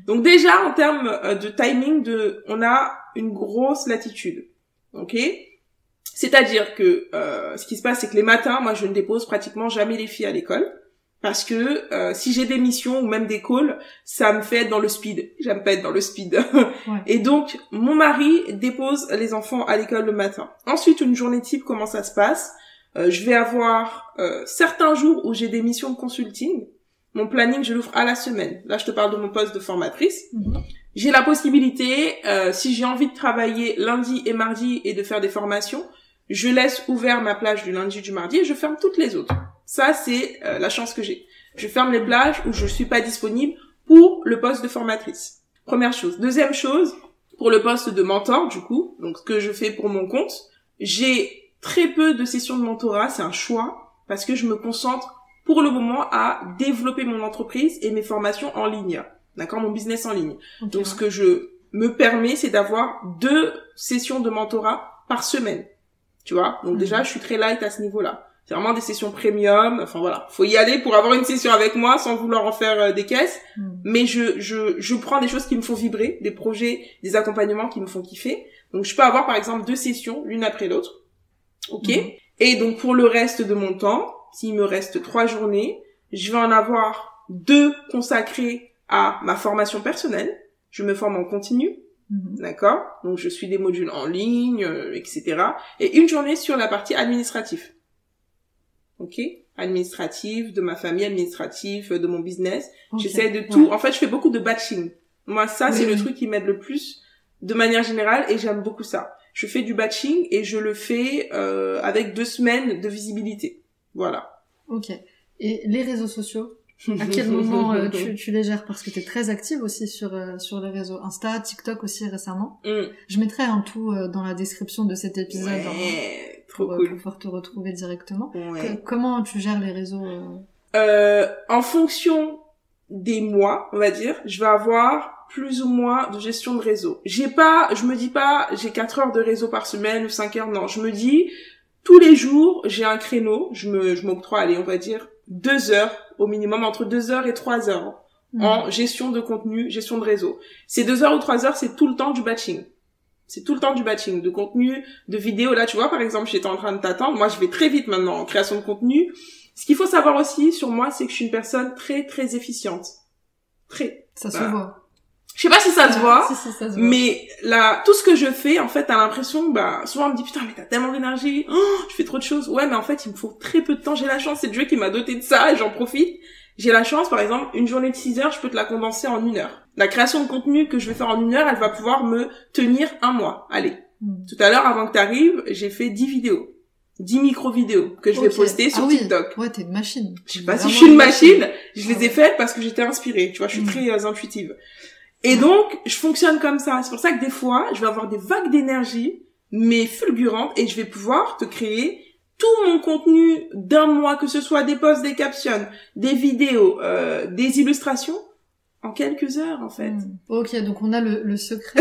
Donc déjà, en termes de timing, on a une grosse latitude. Ok? C'est-à-dire que ce qui se passe, c'est que les matins, moi, je ne dépose pratiquement jamais les filles à l'école. Parce que si j'ai des missions ou même des calls, ça me fait être dans le speed. J'aime pas être dans le speed. Ouais. Et donc, mon mari dépose les enfants à l'école le matin. Ensuite, une journée type, comment ça se passe? Je vais avoir certains jours où j'ai des missions de consulting. Mon planning, je l'ouvre à la semaine. Là, je te parle de mon poste de formatrice. J'ai la possibilité, si j'ai envie de travailler lundi et mardi et de faire des formations, je laisse ouvert ma plage du lundi et du mardi et je ferme toutes les autres. Ça, c'est la chance que j'ai. Je ferme les plages où je suis pas disponible pour le poste de formatrice. Première chose. Deuxième chose, pour le poste de mentor, du coup, donc ce que je fais pour mon compte, j'ai très peu de sessions de mentorat, c'est un choix, parce que je me concentre pour le moment à développer mon entreprise et mes formations en ligne. D'accord? Mon business en ligne. Okay. Donc, ce que je me permets, c'est d'avoir 2 sessions de mentorat par semaine. Tu vois? Donc, déjà, je suis très light à ce niveau-là. C'est vraiment des sessions premium. Enfin, voilà. Faut y aller pour avoir une session avec moi sans vouloir en faire des caisses. Mais je prends des choses qui me font vibrer, des projets, des accompagnements qui me font kiffer. Donc, je peux avoir, par exemple, 2 sessions, l'une après l'autre. OK? Et donc, pour le reste de mon temps, s'il me reste 3 journées, je vais en avoir 2 consacrées à ma formation personnelle. Je me forme en continu. D'accord? Donc, je suis des modules en ligne, etc. Et 1 journée sur la partie administrative. Ok, administrative, de ma famille, administrative, de mon business. Okay. J'essaie de tout. Ouais. En fait, je fais beaucoup de batching. Moi, ça, c'est le truc qui m'aide le plus de manière générale et j'aime beaucoup ça. Je fais du batching et je le fais avec 2 semaines de visibilité. Voilà. Ok. Et les réseaux sociaux, à quel moment tu les gères? Parce que tu es très active aussi sur les réseaux Insta, TikTok aussi récemment. Je mettrai un tout dans la description de cet épisode. Ouais. Pour pouvoir te retrouver directement. Comment tu gères les réseaux en fonction des mois, on va dire, je vais avoir plus ou moins de gestion de réseau. Je me dis pas, j'ai 4 heures de réseau par semaine ou 5 heures, non. Je me dis, tous les jours, j'ai un créneau, je m'octroie, allez, on va dire, 2 heures au minimum, entre 2 heures et 3 heures en gestion de contenu, gestion de réseau. Ces 2 heures ou 3 heures, c'est tout le temps du batching. C'est tout le temps du batching, de contenu, de vidéos. Là, tu vois, par exemple, j'étais en train de t'attendre. Moi, je vais très vite maintenant en création de contenu. Ce qu'il faut savoir aussi sur moi, c'est que je suis une personne très, très efficiente. Très. Ça se voit. Je sais pas si ça se voit, mais là, tout ce que je fais, en fait, t'as l'impression, souvent on me dit, putain, mais t'as tellement d'énergie, je fais trop de choses. Ouais, mais en fait, il me faut très peu de temps. J'ai la chance, c'est Dieu qui m'a doté de ça et j'en profite. J'ai la chance, par exemple, une journée de 6 heures, je peux te la condenser en 1 heure. La création de contenu que je vais faire en 1 heure, elle va pouvoir me tenir 1 mois. Allez. Tout à l'heure, avant que t'arrives, j'ai fait 10 vidéos. 10 micro-vidéos que je vais poster sur TikTok. Oui. Ouais, t'es une machine. Je sais pas si je suis une machine. Je les ai faites parce que j'étais inspirée. Tu vois, je suis très intuitive. Et donc, je fonctionne comme ça. C'est pour ça que des fois, je vais avoir des vagues d'énergie, mais fulgurantes, et je vais pouvoir te créer tout mon contenu d'1 mois, que ce soit des posts, des captions, des vidéos, des illustrations, en quelques heures, en fait. Mmh. Ok, donc on a le secret.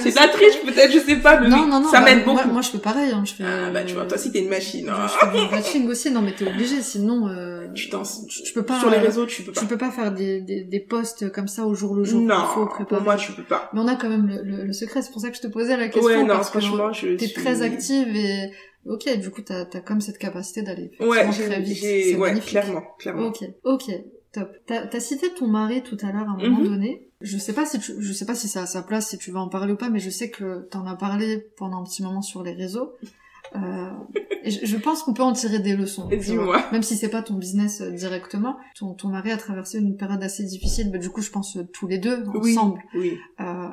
C'est de la triche, peut-être, je sais pas, mais non, ça m'aide beaucoup. Moi, je fais pareil, hein, je fais... Ah, bah, tu vois, toi, si t'es une machine, hein. Je fais du batching aussi, non, mais t'es obligé, sinon, tu danses. Tu peux pas. Sur les réseaux, tu peux pas. Tu peux pas faire des posts comme ça au jour le jour. Non. Faut préparer. Pour moi, tu peux pas. Mais on a quand même le secret, c'est pour ça que je te posais la question. Ouais, non, parce franchement, que t'es très active et, ok, du coup, t'as comme cette capacité d'aller. Ouais, très vite. C'est magnifique. Clairement. Ok. Top. T'as cité ton mari tout à l'heure à un moment donné. Je sais pas si c'est à sa place, si tu vas en parler ou pas, mais je sais que t'en as parlé pendant un petit moment sur les réseaux. Et je pense qu'on peut en tirer des leçons. Dis-moi. Même si c'est pas ton business directement, ton mari a traversé une période assez difficile, mais du coup je pense tous les deux ensemble. Oui.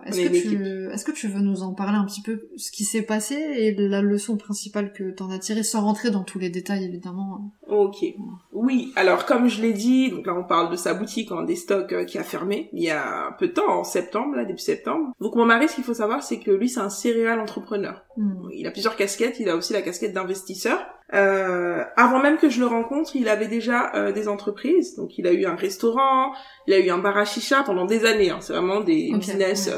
Est-ce que tu veux nous en parler un petit peu, ce qui s'est passé et la leçon principale que t'en as tirée, sans rentrer dans tous les détails évidemment. Ok. Oui. Alors comme je l'ai dit, donc là on parle de sa boutique en Destock qui a fermé il y a un peu de temps, en septembre, là début septembre. Donc mon mari, ce qu'il faut savoir, c'est que lui c'est un serial entrepreneur. Il a plusieurs casquettes. Il a aussi la casquette d'investisseur. Avant même que je le rencontre, il avait déjà des entreprises. Donc, il a eu un restaurant, il a eu un bar à chicha pendant des années. Hein. C'est vraiment des business,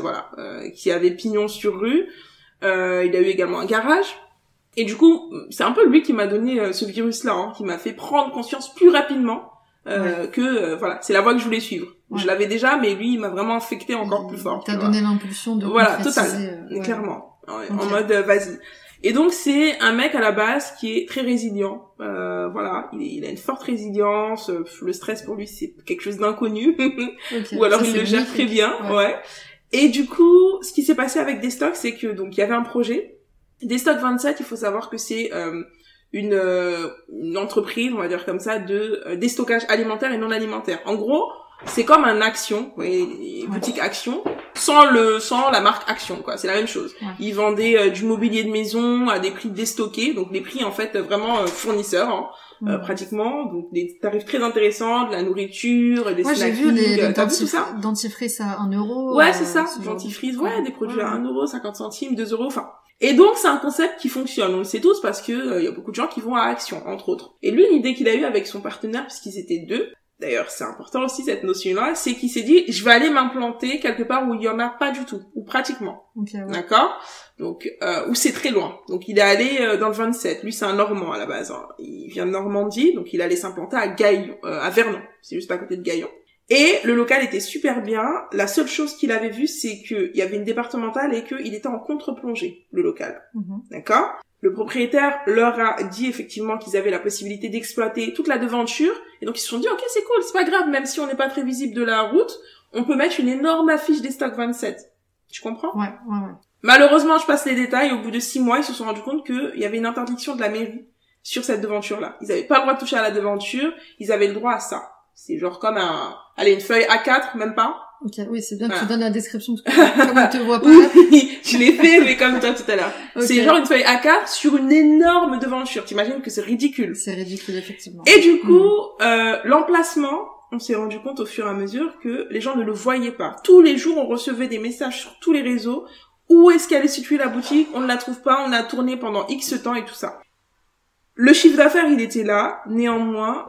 qui avaient pignon sur rue. Il a eu également un garage. Et du coup, c'est un peu lui qui m'a donné ce virus-là, hein, qui m'a fait prendre conscience plus rapidement c'est la voie que je voulais suivre. Ouais. Je l'avais déjà, mais lui, il m'a vraiment infecté encore plus fort. T'as donné l'impulsion de clairement. En mode, vas-y. Et donc c'est un mec à la base qui est très résilient, il a une forte résilience, le stress pour lui c'est quelque chose d'inconnu, ou alors il le gère très bien, ouais. Et du coup, ce qui s'est passé avec Destock, c'est que donc il y avait un projet, Destock 27, il faut savoir que c'est une entreprise, on va dire comme ça, de déstockage alimentaire et non alimentaire. En gros, c'est comme un Action, boutique Action, sans la marque Action, quoi. C'est la même chose. Ouais. Ils vendaient du mobilier de maison à des prix déstockés, donc les prix en fait vraiment fournisseurs, hein, pratiquement, donc des tarifs très intéressants, de la nourriture, des snackings. J'ai vu des dentifrices à 1€. Ouais, c'est ça, dentifrices, des produits à 1€, 50 centimes, 2€, enfin. Et donc c'est un concept qui fonctionne, on le sait tous parce que y a beaucoup de gens qui vont à Action, entre autres. Et lui, l'idée qu'il a eue avec son partenaire, puisqu'ils étaient deux. D'ailleurs, c'est important aussi cette notion-là, c'est qu'il s'est dit, je vais aller m'implanter quelque part où il y en a pas du tout, ou pratiquement, d'accord ? Donc, où c'est très loin. Donc, il est allé dans le 27. Lui, c'est un Normand à la base. Hein. Il vient de Normandie, donc il allait s'implanter à Gaillon, à Vernon. C'est juste à côté de Gaillon. Et le local était super bien. La seule chose qu'il avait vue, c'est qu'il y avait une départementale et qu'il était en contre-plongée, le local, d'accord ? Le propriétaire leur a dit effectivement qu'ils avaient la possibilité d'exploiter toute la devanture. Et donc, ils se sont dit, ok, c'est cool, c'est pas grave, même si on n'est pas très visible de la route, on peut mettre une énorme affiche des stocks 27. Tu comprends? Ouais. Malheureusement, je passe les détails. Au bout de 6 mois, ils se sont rendus compte qu'il y avait une interdiction de la mairie sur cette devanture-là. Ils n'avaient pas le droit de toucher à la devanture. Ils avaient le droit à ça. C'est genre comme une feuille A4, même pas. Ok, oui, c'est bien que tu donnes la description, parce que comme on te voit pas. Oui, je l'ai fait, mais comme toi tout à l'heure. Okay. C'est genre une feuille A4 sur une énorme devanture. T'imagines que c'est ridicule. C'est ridicule, effectivement. Et du coup, l'emplacement, on s'est rendu compte au fur et à mesure que les gens ne le voyaient pas. Tous les jours, on recevait des messages sur tous les réseaux. Où est-ce qu'elle est située la boutique? On ne la trouve pas, on a tourné pendant X temps et tout ça. Le chiffre d'affaires, il était là. Néanmoins,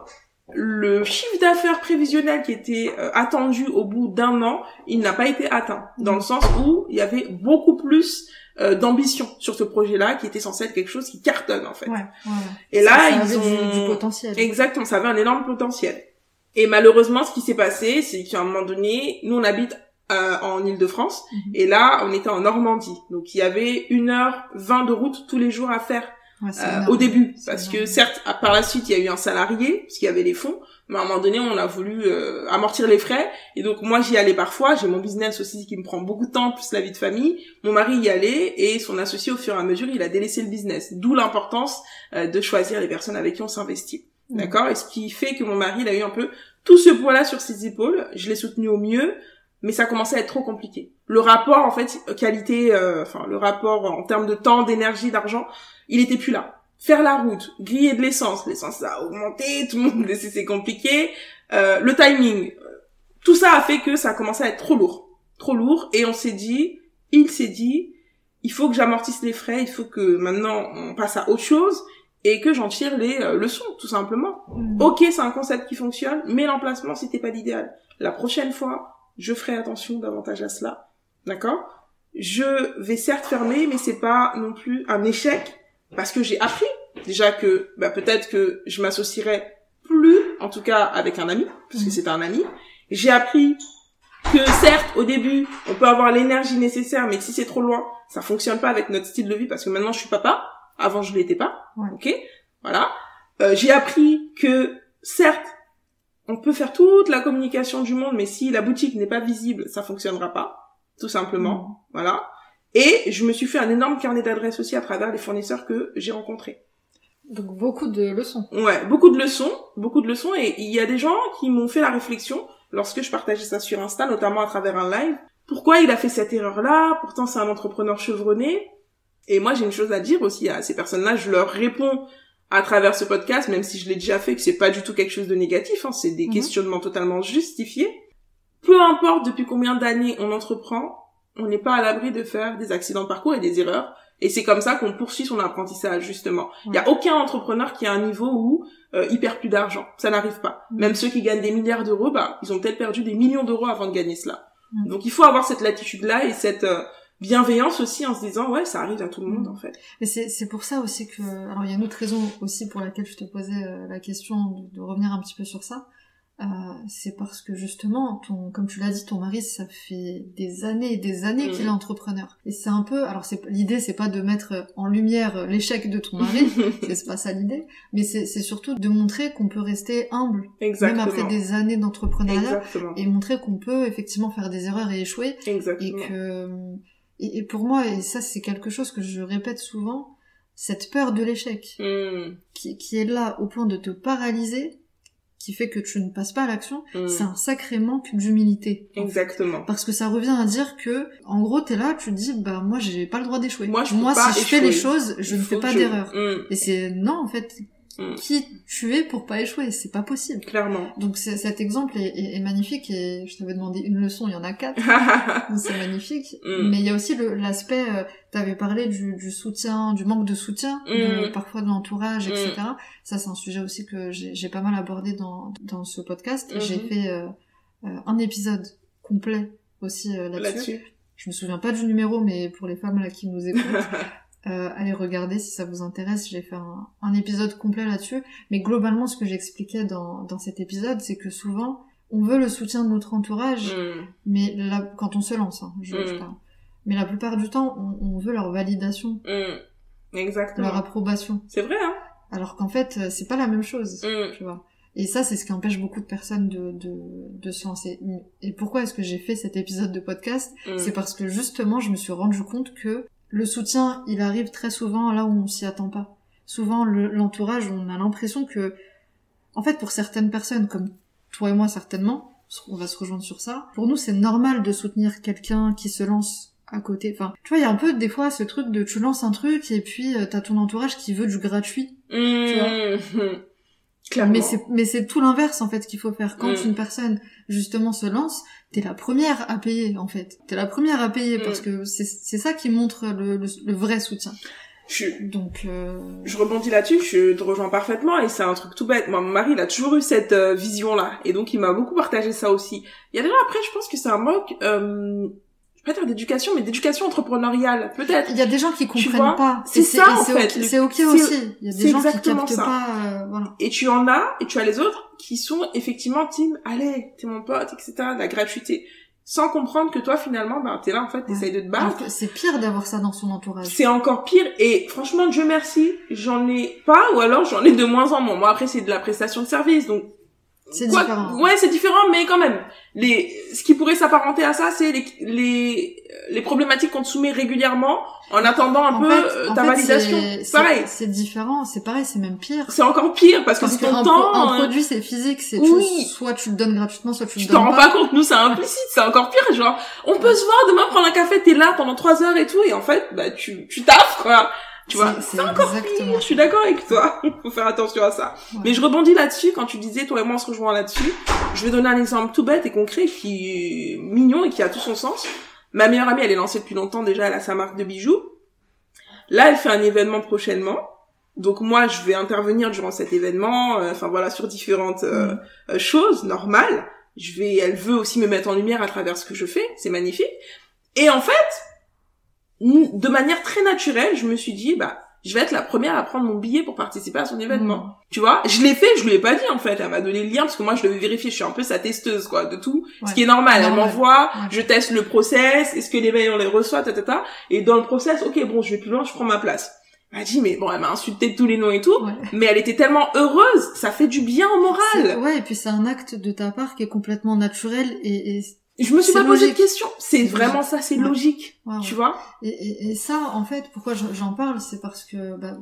le chiffre d'affaires prévisionnel qui était attendu au bout d'un an, il n'a pas été atteint, dans le sens où il y avait beaucoup plus d'ambition sur ce projet-là, qui était censé être quelque chose qui cartonne en fait. Et là, ils ont du potentiel. Exactement, ça avait un énorme potentiel. Et malheureusement, ce qui s'est passé, c'est qu'à un moment donné, nous on habite en Île-de-France, et là, on était en Normandie, donc il y avait 1h20 de route tous les jours à faire. Au début, parce que certes, par la suite, il y a eu un salarié, parce qu'il y avait les fonds, mais à un moment donné, on a voulu amortir les frais, et donc moi, j'y allais parfois, j'ai mon business aussi qui me prend beaucoup de temps, plus la vie de famille, mon mari y allait, et son associé, au fur et à mesure, il a délaissé le business, d'où l'importance de choisir les personnes avec qui on s'investit, d'accord ? Et ce qui fait que mon mari, il a eu un peu tout ce poids-là sur ses épaules, je l'ai soutenu au mieux, mais ça commençait à être trop compliqué. Le rapport, en fait, qualité, le rapport en termes de temps, d'énergie, d'argent, il était plus là. Faire la route, griller de l'essence, l'essence a augmenté, tout le monde le sait, c'est compliqué. Le timing, tout ça a fait que ça commençait à être trop lourd. Et il s'est dit, il faut que j'amortisse les frais, il faut que maintenant on passe à autre chose et que j'en tire les leçons, tout simplement. Ok, c'est un concept qui fonctionne, mais l'emplacement, c'était pas l'idéal. La prochaine fois, je ferai attention davantage à cela, d'accord ? Je vais certes fermer, mais c'est pas non plus un échec, parce que j'ai appris déjà que peut-être que je m'associerais plus, en tout cas avec un ami, parce que c'est un ami. J'ai appris que certes, au début, on peut avoir l'énergie nécessaire, mais que si c'est trop loin, ça fonctionne pas avec notre style de vie, parce que maintenant je suis papa, avant je l'étais pas, ok ? Voilà. J'ai appris que certes, on peut faire toute la communication du monde, mais si la boutique n'est pas visible, ça fonctionnera pas, tout simplement. Voilà. Et je me suis fait un énorme carnet d'adresses aussi à travers les fournisseurs que j'ai rencontrés. Donc beaucoup de leçons. Ouais, beaucoup de leçons. Et il y a des gens qui m'ont fait la réflexion lorsque je partageais ça sur Insta, notamment à travers un live. Pourquoi il a fait cette erreur-là ? Pourtant c'est un entrepreneur chevronné. Et moi j'ai une chose à dire aussi à ces personnes-là, je leur réponds à travers ce podcast, même si je l'ai déjà fait, que c'est pas du tout quelque chose de négatif, hein, c'est des questionnements totalement justifiés. Peu importe depuis combien d'années on entreprend, on n'est pas à l'abri de faire des accidents de parcours et des erreurs. Et c'est comme ça qu'on poursuit son apprentissage, justement. Il n'y a aucun entrepreneur qui a un niveau où il perd plus d'argent. Ça n'arrive pas. Même ceux qui gagnent des milliards d'euros, ils ont peut-être perdu des millions d'euros avant de gagner cela. Donc il faut avoir cette latitude-là et cette... bienveillance aussi, en se disant ouais ça arrive à tout le monde en fait. Mais c'est pour ça aussi que, alors il y a une autre raison aussi pour laquelle je te posais la question de revenir un petit peu sur ça, c'est parce que justement comme tu l'as dit, ton mari, ça fait des années et des années qu'il est entrepreneur, et c'est un peu, alors l'idée c'est pas de mettre en lumière l'échec de ton mari, c'est pas ça l'idée, mais c'est surtout de montrer qu'on peut rester humble. Exactement. Même après des années d'entrepreneuriat. Exactement. Et montrer qu'on peut effectivement faire des erreurs et échouer. Exactement. Et pour moi, et ça c'est quelque chose que je répète souvent, cette peur de l'échec, qui est là au point de te paralyser, qui fait que tu ne passes pas à l'action, c'est un sacré manque d'humilité. Exactement. Parce que ça revient à dire que, en gros, t'es là, tu te dis, moi j'ai pas le droit d'échouer. Moi si je fais les choses, je ne fais pas d'erreur. Et c'est, non, en fait, qui tu es pour pas échouer, c'est pas possible. Clairement. Donc cet exemple est magnifique, et je t'avais demandé une leçon, il y en a 4. Donc c'est magnifique. Mais il y a aussi l'aspect, t'avais parlé du soutien, du manque de soutien, parfois de l'entourage, etc. Ça c'est un sujet aussi que j'ai pas mal abordé dans ce podcast. J'ai fait un épisode complet aussi là-dessus. Je me souviens pas du numéro, mais pour les femmes là qui nous écoutent, allez regarder si ça vous intéresse, j'ai fait un épisode complet là-dessus, mais globalement ce que j'expliquais dans cet épisode, c'est que souvent on veut le soutien de notre entourage, mais quand on se lance, je parle, mais la plupart du temps on veut leur validation, Exactement. Leur approbation, c'est vrai, hein, alors qu'en fait c'est pas la même chose, tu vois. Et ça, c'est ce qui empêche beaucoup de personnes de se lancer. Et pourquoi est-ce que j'ai fait cet épisode de podcast ? C'est parce que justement je me suis rendu compte que le soutien, il arrive très souvent là où on s'y attend pas. Souvent, l'entourage, on a l'impression que... En fait, pour certaines personnes, comme toi et moi certainement, on va se rejoindre sur ça, pour nous, c'est normal de soutenir quelqu'un qui se lance à côté. Enfin, tu vois, il y a un peu, des fois, ce truc de tu lances un truc et puis t'as ton entourage qui veut du gratuit. Tu vois. Clairement. Mais c'est tout l'inverse, en fait, qu'il faut faire. Quand une personne, justement, se lance, t'es la première à payer, en fait. T'es la première à payer, parce que c'est ça qui montre le vrai soutien. Je rebondis là-dessus, je te rejoins parfaitement, et c'est un truc tout bête. Moi, mon mari, il a toujours eu cette vision-là, et donc il m'a beaucoup partagé ça aussi. Il y a déjà, après, je pense que c'est un manque... je vais pas dire d'éducation, mais d'éducation entrepreneuriale, peut-être. Il y a des gens qui comprennent pas. C'est ça, en fait. C'est ok aussi. Il y a des gens qui captent pas, voilà. Et tu as les autres qui sont effectivement team, allez, t'es mon pote, etc., la gratuité. Sans comprendre que toi, finalement, t'es là, en fait, t'essayes de te battre. C'est pire d'avoir ça dans son entourage. C'est encore pire, et franchement, Dieu merci, j'en ai pas, ou alors j'en ai de moins en moins. Moi, après, c'est de la prestation de service, donc... différent. Ouais, c'est différent, mais quand même. Ce qui pourrait s'apparenter à ça, c'est les problématiques qu'on te soumet régulièrement, en attendant ta validation. Pareil. C'est différent, c'est pareil, c'est même pire. C'est encore pire, parce que c'est ton temps. Un produit, c'est physique, soit tu le donnes gratuitement, soit tu le donnes pas. Tu t'en rends pas compte, nous, c'est implicite, c'est encore pire, genre, on peut se voir demain prendre un café, t'es là pendant 3 heures et tout, et en fait, tu taffes, quoi. Tu vois, c'est encore pire, je suis d'accord avec toi, faut faire attention à ça. Ouais. Mais je rebondis là-dessus, quand tu disais, toi et moi on se rejoint là-dessus, je vais donner un exemple tout bête et concret, qui est mignon et qui a tout son sens. Ma meilleure amie, elle est lancée depuis longtemps déjà, elle a sa marque de bijoux. Là, elle fait un événement prochainement, donc moi je vais intervenir durant cet événement, sur différentes choses normales. elle veut aussi me mettre en lumière à travers ce que je fais, c'est magnifique. Et en fait, de manière très naturelle, je me suis dit, bah, je vais être la première à prendre mon billet pour participer à son événement. Mmh. Tu vois, je l'ai fait, je lui ai pas dit en fait, elle m'a donné le lien parce que moi je devais vérifier, je suis un peu sa testeuse quoi, de tout, ouais. Ce qui est normal, elle m'envoie, ouais. Je teste le process, est-ce que les mails on les reçoit, tatata, et dans le process, ok bon, je vais plus loin, je prends ma place. Elle m'a dit, mais bon, elle m'a insulté de tous les noms et tout, ouais. Mais elle était tellement heureuse, ça fait du bien au moral. Et puis c'est un acte de ta part qui est complètement naturel et... Je me suis pas posé de questions. C'est vraiment ça, c'est logique, wow. Tu vois. Et ça, en fait, pourquoi j'en parle, c'est parce que, bah,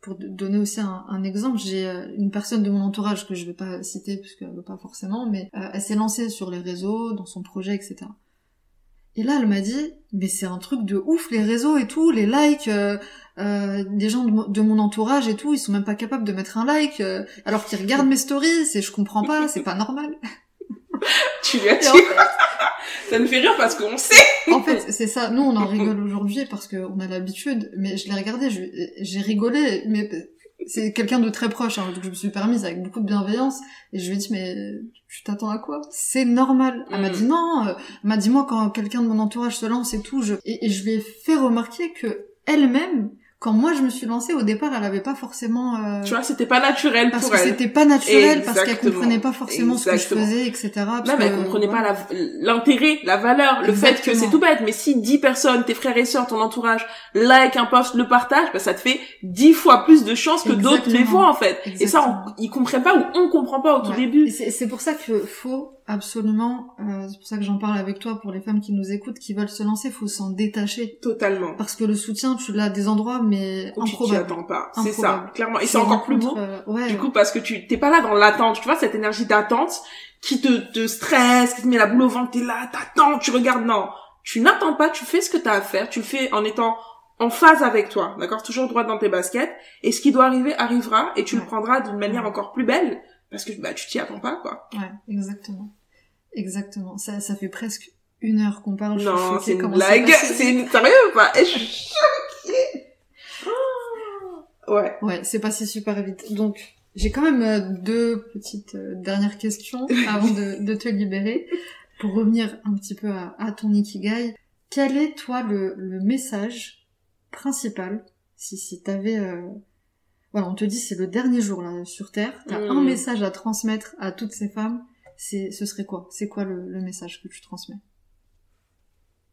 pour donner aussi un exemple, j'ai une personne de mon entourage que je vais pas citer parce qu'elle veut pas forcément, mais elle s'est lancée sur les réseaux, dans son projet, etc. Et là, elle m'a dit, mais c'est un truc de ouf, les réseaux et tout, les likes, des gens de mon entourage et tout, ils sont même pas capables de mettre un like, alors qu'ils regardent mes stories, et je comprends pas, c'est pas normal. Tu lui as dit. Ça me fait rire parce qu'on sait. En fait, c'est ça. Nous, on en rigole aujourd'hui parce qu'on a l'habitude. Mais je l'ai regardé, j'ai rigolé. Mais c'est quelqu'un de très proche. Hein, donc je me suis permise avec beaucoup de bienveillance. Et je lui ai dit, mais tu t'attends à quoi? C'est normal. Elle m'a dit non. Elle m'a dit, moi, quand quelqu'un de mon entourage se lance et tout, et je lui ai fait remarquer que elle-même, quand moi je me suis lancée, au départ, elle avait pas forcément... Tu vois, c'était pas naturel pour elle. Parce que c'était pas naturel, parce qu'elle comprenait pas forcément ce que je faisais, etc. Parce non, mais elle comprenait pas l'intérêt, la valeur, le fait que c'est tout bête. Mais si 10 personnes, tes frères et sœurs, ton entourage, like un post, le partage, bah, ça te fait 10 fois plus de chances que d'autres les voient, en fait. Exactement. Et ça, ils comprennent pas ou on comprend pas au tout début. C'est pour ça que faut absolument, c'est pour ça que j'en parle avec toi, pour les femmes qui nous écoutent, qui veulent se lancer, faut s'en détacher. Totalement. Parce que le soutien, tu l'as à des endroits, mais improbables. Tu t'y attends pas. C'est ça, clairement. Et c'est encore plus beau. Du coup, parce que t'es pas là dans l'attente. Tu vois, cette énergie d'attente qui te stresse, qui te met la boule au ventre, t'es là, t'attends, tu regardes. Non. Tu n'attends pas, tu fais ce que t'as à faire, tu fais en étant en phase avec toi. D'accord? Toujours droit dans tes baskets. Et ce qui doit arriver, arrivera, et tu le prendras d'une manière encore plus belle. Parce que bah tu t'y attends pas quoi. Ouais, exactement. Ça fait presque une heure qu'on parle. Non, c'est une blague. Sérieux ou pas? Je suis choquée. Ouais, c'est passé super vite. Donc j'ai quand même deux petites dernières questions avant de te libérer pour revenir un petit peu à ton Ikigai. Quel est toi le message principal si t'avais Voilà, on te dit c'est le dernier jour là sur Terre. T'as un message à transmettre à toutes ces femmes. Ce serait quoi? C'est quoi le message que tu transmets?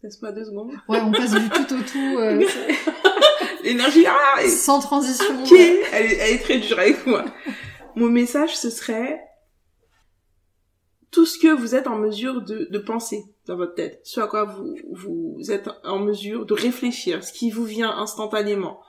Laisse-moi 2 secondes. Ouais, on passe du tout au tout. L'énergie sans transition. Ok, ouais. Elle est très dure avec moi. Mon message, ce serait tout ce que vous êtes en mesure de penser dans votre tête, ce à quoi vous êtes en mesure de réfléchir, ce qui vous vient instantanément.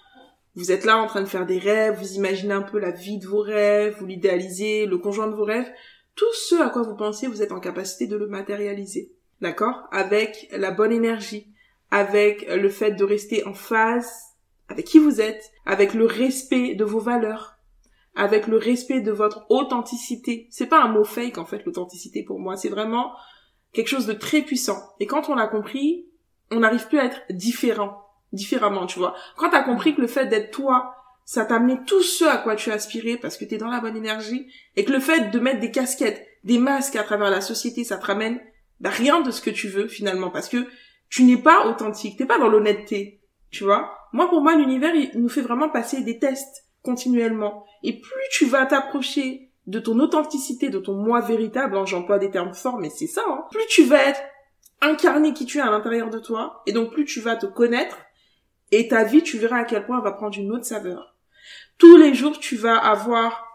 Vous êtes là en train de faire des rêves, vous imaginez un peu la vie de vos rêves, vous l'idéalisez, le conjoint de vos rêves. Tout ce à quoi vous pensez, vous êtes en capacité de le matérialiser. D'accord? Avec la bonne énergie, avec le fait de rester en phase avec qui vous êtes, avec le respect de vos valeurs, avec le respect de votre authenticité. C'est pas un mot fake en fait, l'authenticité pour moi. C'est vraiment quelque chose de très puissant. Et quand on l'a compris, on n'arrive plus à être différemment, tu vois. Quand t'as compris que le fait d'être toi, ça t'a amené tout ce à quoi tu as aspiré parce que t'es dans la bonne énergie, et que le fait de mettre des casquettes, des masques à travers la société, ça te ramène rien de ce que tu veux finalement, parce que tu n'es pas authentique, t'es pas dans l'honnêteté, tu vois. Moi, pour moi, l'univers, il nous fait vraiment passer des tests continuellement. Et plus tu vas t'approcher de ton authenticité, de ton moi véritable, hein, j'emploie des termes forts, mais c'est ça, hein, plus tu vas être incarné qui tu es à l'intérieur de toi, et donc plus tu vas te connaître, et ta vie, tu verras à quel point elle va prendre une autre saveur. Tous les jours, tu vas avoir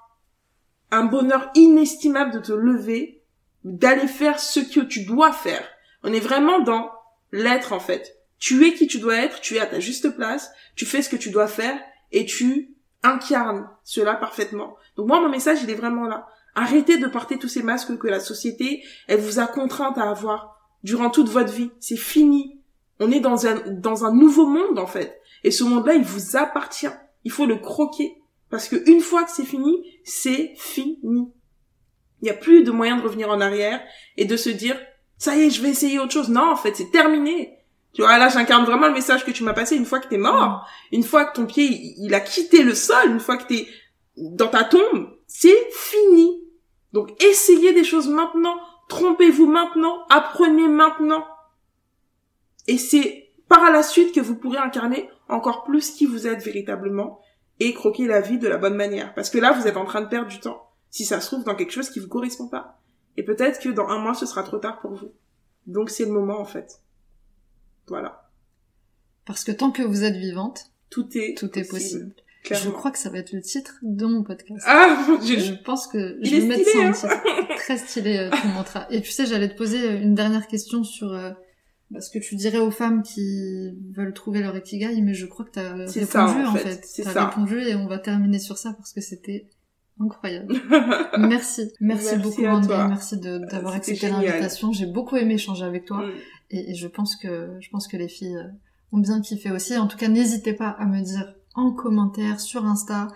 un bonheur inestimable de te lever, d'aller faire ce que tu dois faire. On est vraiment dans l'être, en fait. Tu es qui tu dois être, tu es à ta juste place, tu fais ce que tu dois faire, et tu incarnes cela parfaitement. Donc moi, mon message, il est vraiment là. Arrêtez de porter tous ces masques que la société, elle vous a contrainte à avoir durant toute votre vie. C'est fini. On est dans un nouveau monde, en fait. Et ce monde-là, il vous appartient. Il faut le croquer. Parce que une fois que c'est fini, c'est fini. Il n'y a plus de moyen de revenir en arrière et de se dire, ça y est, je vais essayer autre chose. Non, en fait, c'est terminé. Tu vois, là, j'incarne vraiment le message que tu m'as passé. Une fois que t'es mort, une fois que ton pied, il a quitté le sol, une fois que t'es dans ta tombe, c'est fini. Donc, essayez des choses maintenant. trompez-vous maintenant, apprenez maintenant. Et c'est par la suite que vous pourrez incarner encore plus qui vous êtes véritablement et croquer la vie de la bonne manière. Parce que là, vous êtes en train de perdre du temps. Si ça se trouve dans quelque chose qui vous correspond pas. Et peut-être que dans un mois, ce sera trop tard pour vous. Donc c'est le moment, en fait. Voilà. Parce que tant que vous êtes vivante, tout est possible. Je crois que ça va être le titre de mon podcast. Ah, mon Dieu. Je pense que je vais mettre ça en titre. Très stylé, ton mantra. Et tu sais, j'allais te poser une dernière question sur ce que tu dirais aux femmes qui veulent trouver leur Ikigai, mais je crois que t'as répondu, en fait. T'as répondu et on va terminer sur ça parce que c'était incroyable. Merci beaucoup, Andy. Merci d'avoir accepté l'invitation. J'ai beaucoup aimé échanger avec toi. Mm. Et je pense que les filles ont bien kiffé aussi. En tout cas, n'hésitez pas à me dire en commentaire, sur Insta.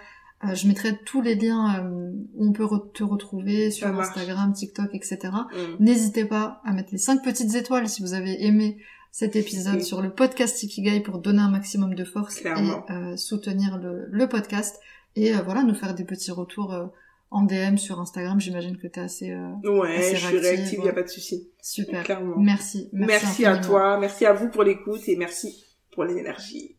Je mettrai tous les liens où on peut te retrouver sur Instagram, TikTok, etc. Mm. N'hésitez pas à mettre les 5 petites étoiles si vous avez aimé cet épisode sur le podcast Ikigai pour donner un maximum de force et soutenir le podcast. Et nous faire des petits retours en DM sur Instagram. J'imagine que t'es assez assez réactive. Je suis réactive, y a pas de souci. Super. Clairement. Merci. Merci à toi, merci à vous pour l'écoute et merci pour les énergies.